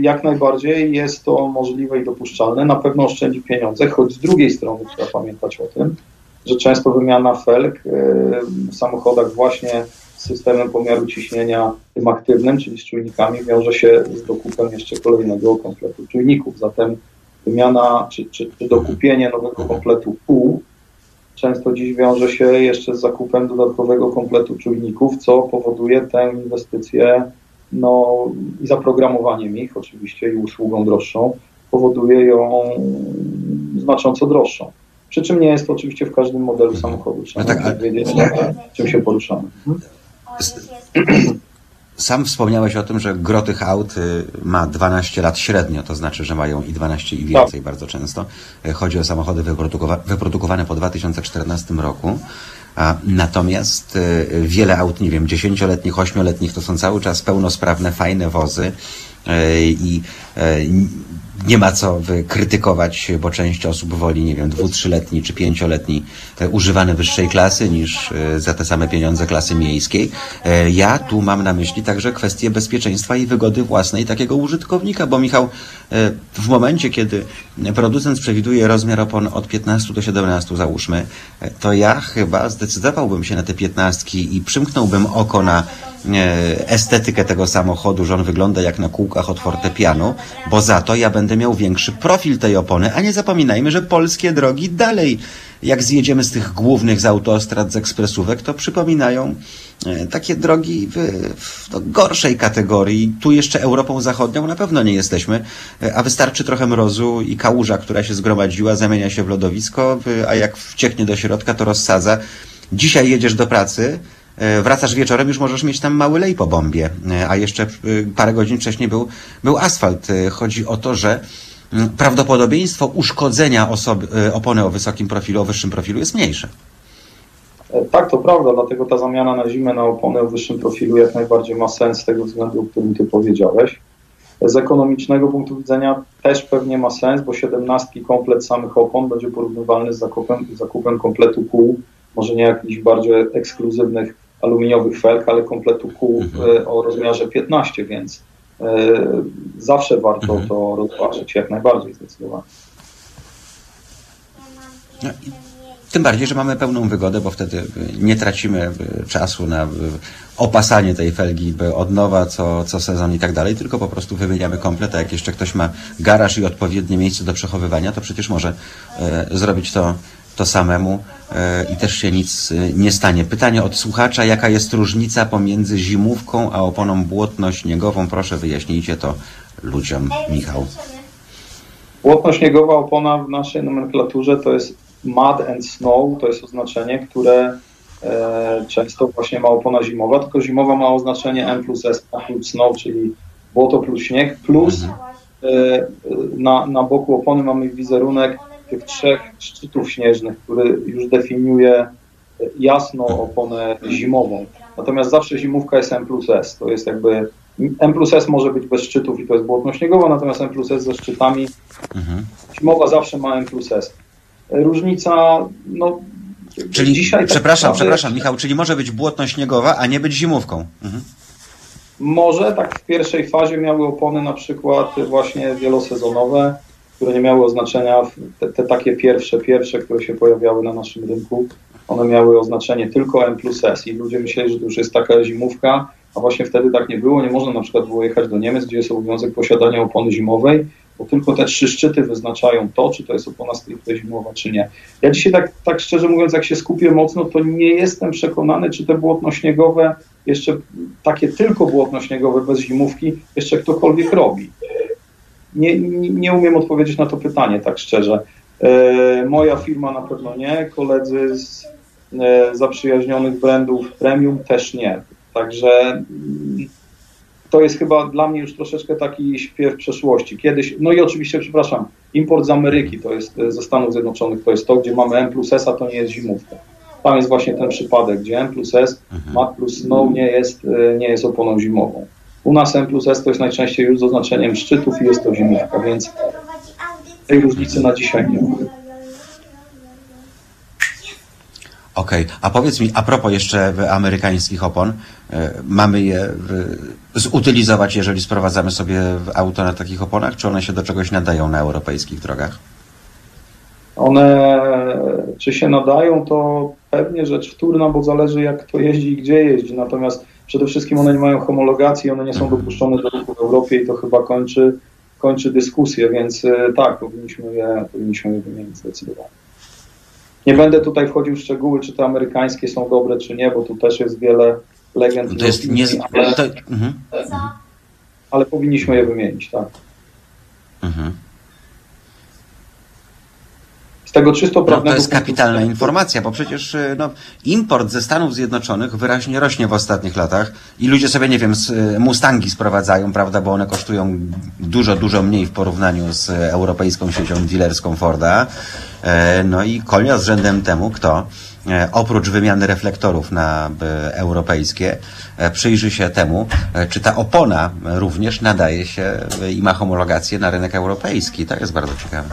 Jak najbardziej jest to możliwe i dopuszczalne. Na pewno oszczędzi pieniądze, choć z drugiej strony trzeba pamiętać o tym, że często wymiana felg w samochodach właśnie z systemem pomiaru ciśnienia tym aktywnym, czyli z czujnikami, wiąże się z dokupem jeszcze kolejnego kompletu czujników. Zatem wymiana czy dokupienie nowego kompletu kół często dziś wiąże się jeszcze z zakupem dodatkowego kompletu czujników, co powoduje tę inwestycję, i zaprogramowaniem ich oczywiście i usługą droższą, powoduje ją znacząco droższą. Przy czym nie jest to oczywiście w każdym modelu samochodu. Trzeba wiedzieć, czym się poruszamy. Sam wspomniałeś o tym, że gro tych aut ma 12 lat średnio, to znaczy, że mają i 12 i więcej bardzo często. Chodzi o samochody wyprodukowane po 2014 roku. Natomiast wiele aut, nie wiem, 10-letnich, 8-letnich, to są cały czas pełnosprawne, fajne wozy i nie ma co krytykować, bo część osób woli, nie wiem, 2-3-letni czy 5-letni używany wyższej klasy niż za te same pieniądze klasy miejskiej. Ja tu mam na myśli także kwestię bezpieczeństwa i wygody własnej takiego użytkownika, bo Michał, w momencie, kiedy producent przewiduje rozmiar opon od 15 do 17, załóżmy, to ja chyba zdecydowałbym się na te 15 i przymknąłbym oko na estetykę tego samochodu, że on wygląda jak na kółkach od fortepianu, bo za to ja będę miał większy profil tej opony, a nie zapominajmy, że polskie drogi dalej, jak zjedziemy z tych głównych, z autostrad, z ekspresówek, to przypominają takie drogi w gorszej kategorii. Tu jeszcze Europą Zachodnią na pewno nie jesteśmy, a wystarczy trochę mrozu i kałuża, która się zgromadziła, zamienia się w lodowisko, a jak wcieknie do środka, to rozsadza. Dzisiaj jedziesz do pracy, wracasz wieczorem, już możesz mieć tam mały lej po bombie, a jeszcze parę godzin wcześniej był asfalt. Chodzi o to, że prawdopodobieństwo uszkodzenia opony o wysokim profilu, o wyższym profilu jest mniejsze. Tak, to prawda, dlatego ta zamiana na zimę na oponę o wyższym profilu jak najbardziej ma sens z tego względu, o którym ty powiedziałeś. Z ekonomicznego punktu widzenia też pewnie ma sens, bo 17 komplet samych opon będzie porównywalny z zakupem kompletu kół, może nie jakichś bardziej ekskluzywnych aluminiowych felg, ale kompletu kół o rozmiarze 15, więc zawsze warto to rozważyć, jak najbardziej zdecydowanie. No i tym bardziej, że mamy pełną wygodę, bo wtedy nie tracimy czasu na opasanie tej felgi od nowa co sezon i tak dalej, tylko po prostu wymieniamy komplet, a jak jeszcze ktoś ma garaż i odpowiednie miejsce do przechowywania, to przecież może zrobić to samemu i też się nic nie stanie. Pytanie od słuchacza, jaka jest różnica pomiędzy zimówką a oponą błotno-śniegową? Proszę wyjaśnijcie to ludziom, Michał. Błotno-śniegowa opona w naszej nomenklaturze to jest mud and snow, to jest oznaczenie, które często właśnie ma opona zimowa, tylko zimowa ma oznaczenie M+S plus snow, czyli błoto plus śnieg, plus na boku opony mamy wizerunek tych trzech szczytów śnieżnych, który już definiuje jasno oponę zimową. Natomiast zawsze zimówka jest M+S. To jest jakby M+S może być bez szczytów i to jest błotno-śniegowa, natomiast M+S ze szczytami, zimowa zawsze ma M+S. Różnica, no... Czyli, dzisiaj przepraszam Michał, czyli może być błotno-śniegowa, a nie być zimówką. Może, tak w pierwszej fazie miały opony na przykład właśnie wielosezonowe, które nie miały oznaczenia, te takie pierwsze, które się pojawiały na naszym rynku, one miały oznaczenie tylko M+S i ludzie myśleli, że to już jest taka zimówka, a właśnie wtedy tak nie było, nie można na przykład było jechać do Niemiec, gdzie jest obowiązek posiadania opony zimowej, bo tylko te trzy szczyty wyznaczają to, czy to jest opona stricte zimowa, czy nie. Ja dzisiaj tak szczerze mówiąc, jak się skupię mocno, to nie jestem przekonany, czy te błotno-śniegowe, jeszcze takie tylko błotno-śniegowe bez zimówki, jeszcze ktokolwiek robi. Nie umiem odpowiedzieć na to pytanie, tak szczerze. Moja firma na pewno nie, koledzy z zaprzyjaźnionych brandów premium też nie. Także to jest chyba dla mnie już troszeczkę taki śpiew przeszłości. Kiedyś, no i oczywiście, przepraszam, import z Ameryki, to jest ze Stanów Zjednoczonych, to jest to, gdzie mamy M+S, a to nie jest zimówka. Tam jest właśnie ten przypadek, gdzie M+S, mat plus snow nie jest oponą zimową. U nas M+S to jest najczęściej już z oznaczeniem szczytów i jest to zimówka, więc tej różnicy na dzisiaj nie ma. Okej, a powiedz mi, a propos jeszcze amerykańskich opon, mamy je zutylizować, jeżeli sprowadzamy sobie auto na takich oponach, czy one się do czegoś nadają na europejskich drogach? One, czy się nadają, to pewnie rzecz wtórna, bo zależy jak kto jeździ i gdzie jeździ, natomiast przede wszystkim one nie mają homologacji, one nie są dopuszczone do ruchu w Europie i to chyba kończy dyskusję, więc tak, powinniśmy je wymienić zdecydowanie. Nie będę tutaj wchodził w szczegóły, czy te amerykańskie są dobre, czy nie, bo tu też jest wiele legend. To jest opinii, ale powinniśmy je wymienić, tak. Z tego czysto prawnego. No to jest kapitalna informacja, bo przecież no, import ze Stanów Zjednoczonych wyraźnie rośnie w ostatnich latach i ludzie sobie, nie wiem, Mustangi sprowadzają, prawda, bo one kosztują dużo mniej w porównaniu z europejską siecią dealerską Forda. No i konia z rzędem temu, kto oprócz wymiany reflektorów na europejskie przyjrzy się temu, czy ta opona również nadaje się i ma homologację na rynek europejski. To jest bardzo ciekawe.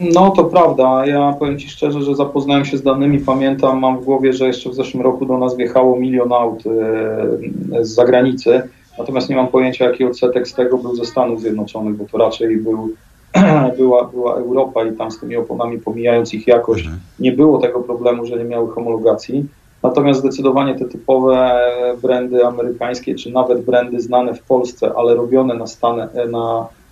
No to prawda, ja powiem Ci szczerze, że zapoznałem się z danymi, pamiętam, mam w głowie, że jeszcze w zeszłym roku do nas wjechało 1 milion aut z zagranicy, natomiast nie mam pojęcia jaki odsetek z tego był ze Stanów Zjednoczonych, bo to raczej była Europa i tam z tymi oponami, pomijając ich jakość, nie było tego problemu, że nie miały homologacji. Natomiast zdecydowanie te typowe brandy amerykańskie, czy nawet brandy znane w Polsce, ale robione na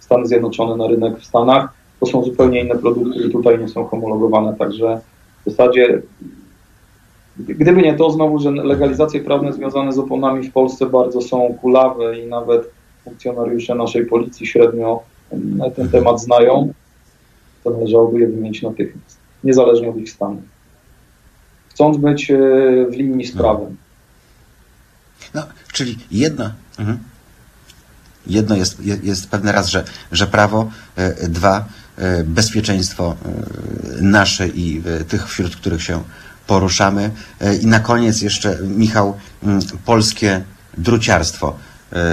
Stany Zjednoczone, na rynek w Stanach, to są zupełnie inne produkty i tutaj nie są homologowane. Także w zasadzie, gdyby nie to znowu, że legalizacje prawne związane z oponami w Polsce bardzo są kulawe i nawet funkcjonariusze naszej policji średnio ten temat znają, to należałoby je wymienić natychmiast, niezależnie od ich stanu. Chcąc być w linii z prawem. No, czyli jedno. Mhm. Jedno jest pewne raz, że prawo, dwa, bezpieczeństwo nasze i tych, wśród których się poruszamy. I na koniec jeszcze, Michał, polskie druciarstwo.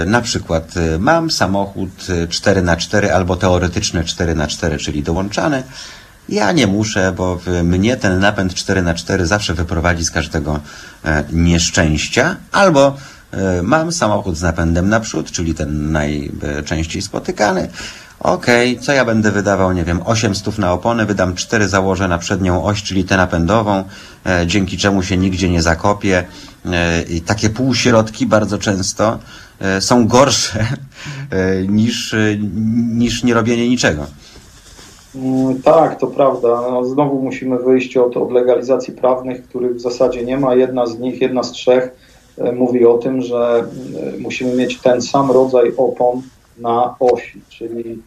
Na przykład mam samochód 4x4 albo teoretyczne 4x4, czyli dołączane. Ja nie muszę, bo mnie ten napęd 4x4 zawsze wyprowadzi z każdego nieszczęścia. Albo mam samochód z napędem naprzód, czyli ten najczęściej spotykany. Okej, co ja będę wydawał? Nie wiem, 800 na opony, wydam 4, założę na przednią oś, czyli tę napędową, dzięki czemu się nigdzie nie zakopię. I takie półśrodki bardzo często są gorsze niż nie robienie niczego. Tak, to prawda. No, znowu musimy wyjść od legalizacji prawnych, których w zasadzie nie ma. Jedna z nich, jedna z trzech mówi o tym, że musimy mieć ten sam rodzaj opon na osi, czyli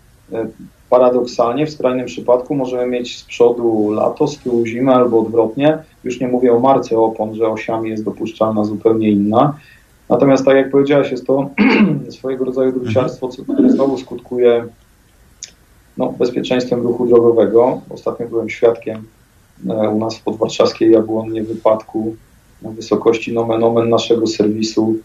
paradoksalnie w skrajnym przypadku możemy mieć z przodu lato, z tyłu zimę albo odwrotnie. Już nie mówię o marce opon, że osiami jest dopuszczalna zupełnie inna. Natomiast tak jak powiedziałeś, jest to swojego rodzaju druciarstwo, które znowu skutkuje bezpieczeństwem ruchu drogowego. Ostatnio byłem świadkiem u nas w podwarszawskiej Jabłonnie wypadku na wysokości nomen omen naszego serwisu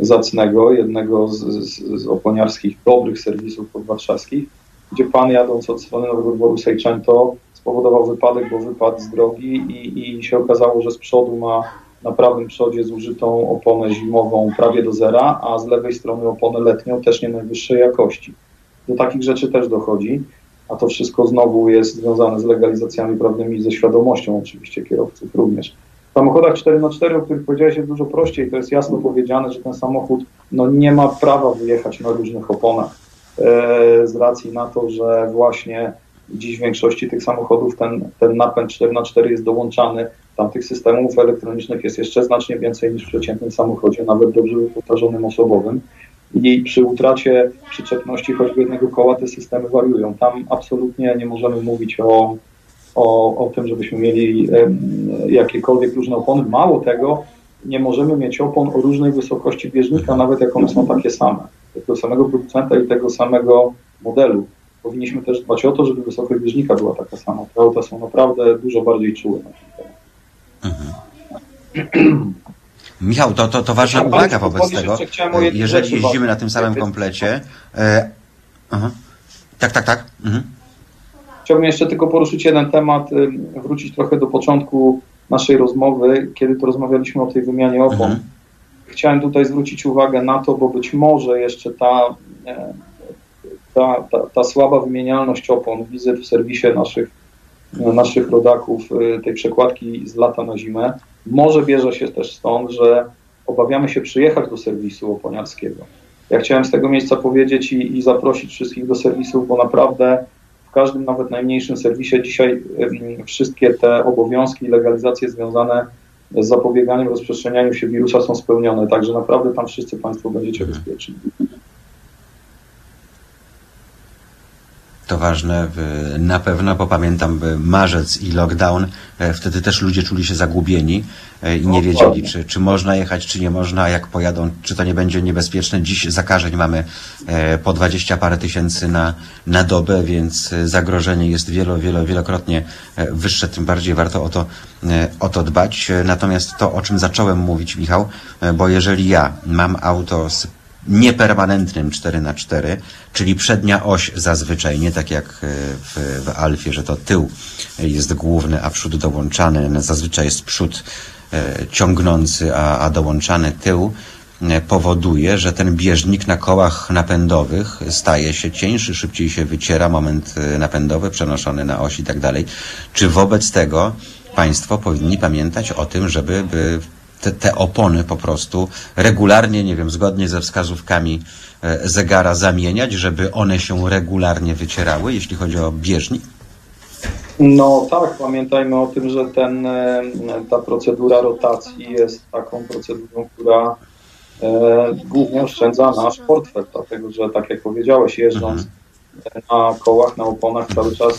zacnego, jednego z oponiarskich dobrych serwisów podwarszawskich, gdzie pan jadąc od strony Nowego Dworu Sejczęto spowodował wypadek, bo wypadł z drogi i się okazało, że z przodu ma na prawym przodzie zużytą oponę zimową prawie do zera, a z lewej strony oponę letnią też nie najwyższej jakości. Do takich rzeczy też dochodzi, a to wszystko znowu jest związane z legalizacjami prawnymi i ze świadomością oczywiście kierowców również. W samochodach 4x4, o których powiedziałeś, jest dużo prościej. To jest jasno powiedziane, że ten samochód nie ma prawa wyjechać na różnych oponach z racji na to, że właśnie dziś w większości tych samochodów ten napęd 4x4 jest dołączany. Tam tych systemów elektronicznych jest jeszcze znacznie więcej niż w przeciętnym samochodzie, nawet dobrze wyposażonym osobowym. I przy utracie przyczepności choćby jednego koła te systemy wariują. Tam absolutnie nie możemy mówić o tym, żebyśmy mieli jakiekolwiek różne opony. Mało tego, nie możemy mieć opon o różnej wysokości bieżnika, nawet jak one są takie same. Tego samego producenta i tego samego modelu. Powinniśmy też dbać o to, żeby wysokość bieżnika była taka sama. Te auta są naprawdę dużo bardziej czułe na ten temat. Michał, to ważna uwaga wobec tego, jeżeli jeździmy na tym samym komplecie. Tak. Mhm. Chciałbym jeszcze tylko poruszyć jeden temat, wrócić trochę do początku naszej rozmowy, kiedy to rozmawialiśmy o tej wymianie opon. Mhm. Chciałem tutaj zwrócić uwagę na to, bo być może jeszcze ta słaba wymienialność opon, wizyt w serwisie naszych rodaków, tej przekładki z lata na zimę, może bierze się też stąd, że obawiamy się przyjechać do serwisu oponiarskiego. Ja chciałem z tego miejsca powiedzieć i zaprosić wszystkich do serwisów, bo naprawdę w każdym, nawet najmniejszym serwisie dzisiaj wszystkie te obowiązki i legalizacje związane z zapobieganiem rozprzestrzenianiu się wirusa są spełnione. Także naprawdę tam wszyscy Państwo będziecie bezpieczni. To ważne, na pewno, bo pamiętam marzec i lockdown, wtedy też ludzie czuli się zagubieni i nie wiedzieli, czy można jechać, czy nie można, jak pojadą, czy to nie będzie niebezpieczne. Dziś zakażeń mamy po 20 parę tysięcy na dobę, więc zagrożenie jest wielokrotnie wyższe, tym bardziej warto o to dbać. Natomiast to, o czym zacząłem mówić, Michał, bo jeżeli ja mam auto z niepermanentnym 4x4, czyli przednia oś zazwyczaj, nie tak jak w Alfie, że to tył jest główny, a przód dołączany, zazwyczaj jest przód ciągnący, a dołączany tył, powoduje, że ten bieżnik na kołach napędowych staje się cieńszy, szybciej się wyciera moment napędowy przenoszony na oś i tak dalej. Czy wobec tego Państwo powinni pamiętać o tym, żeby te opony po prostu regularnie, nie wiem, zgodnie ze wskazówkami zegara zamieniać, żeby one się regularnie wycierały, jeśli chodzi o bieżnik? No tak, pamiętajmy o tym, że ta procedura rotacji jest taką procedurą, która głównie oszczędza nasz portfel, dlatego że, tak jak powiedziałeś, jeżdżąc na kołach, na oponach cały czas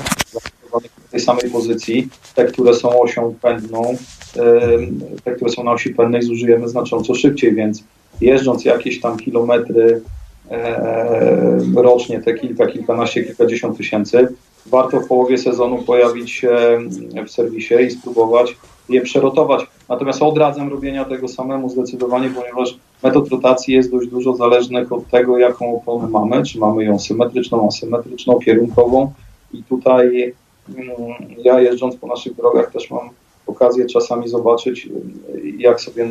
w tej samej pozycji, te, które są osią pędną, te, które są na osi pędnej, zużyjemy znacząco szybciej, więc jeżdżąc jakieś tam kilometry rocznie, te kilkanaście, kilkadziesiąt tysięcy, warto w połowie sezonu pojawić się w serwisie i spróbować je przerotować. Natomiast odradzam robienia tego samemu zdecydowanie, ponieważ metod rotacji jest dość dużo zależnych od tego, jaką oponę mamy, czy mamy ją symetryczną, asymetryczną, kierunkową. I tutaj ja, jeżdżąc po naszych drogach, też mam okazję czasami zobaczyć, jak sobie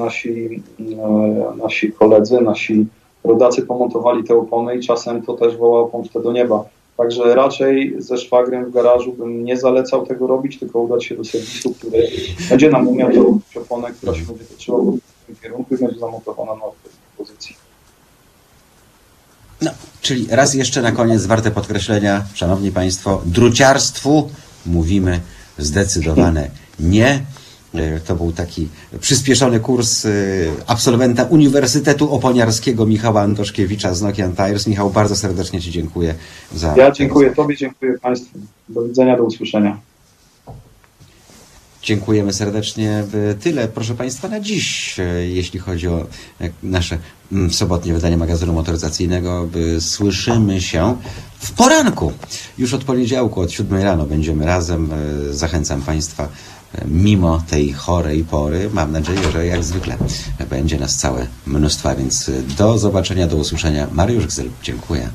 nasi koledzy, nasi rodacy pomontowali te opony i czasem to też woła o pomstę do nieba. Także raczej ze szwagrem w garażu bym nie zalecał tego robić, tylko udać się do serwisu, który będzie nam umiał zrobić oponę, która się będzie toczyła w tym kierunku i będzie zamontowana na odpowiedniej pozycji. No, czyli raz jeszcze na koniec warte podkreślenia, szanowni państwo, druciarstwu mówimy zdecydowane nie. To był taki przyspieszony kurs absolwenta Uniwersytetu Oponiarskiego Michała Antoszkiewicza z Nokian Tires. Michał, bardzo serdecznie ci dziękuję za... Ja dziękuję tobie, dziękuję państwu. Do widzenia, do usłyszenia. Dziękujemy serdecznie. Tyle, proszę państwa, na dziś, jeśli chodzi o nasze sobotnie wydanie magazynu motoryzacyjnego. Słyszymy się w poranku. Już od poniedziałku, od 7 rano będziemy razem. Zachęcam państwa, mimo tej chorej pory, mam nadzieję, że jak zwykle będzie nas całe mnóstwo, więc do zobaczenia, do usłyszenia. Mariusz Gzyl, dziękuję.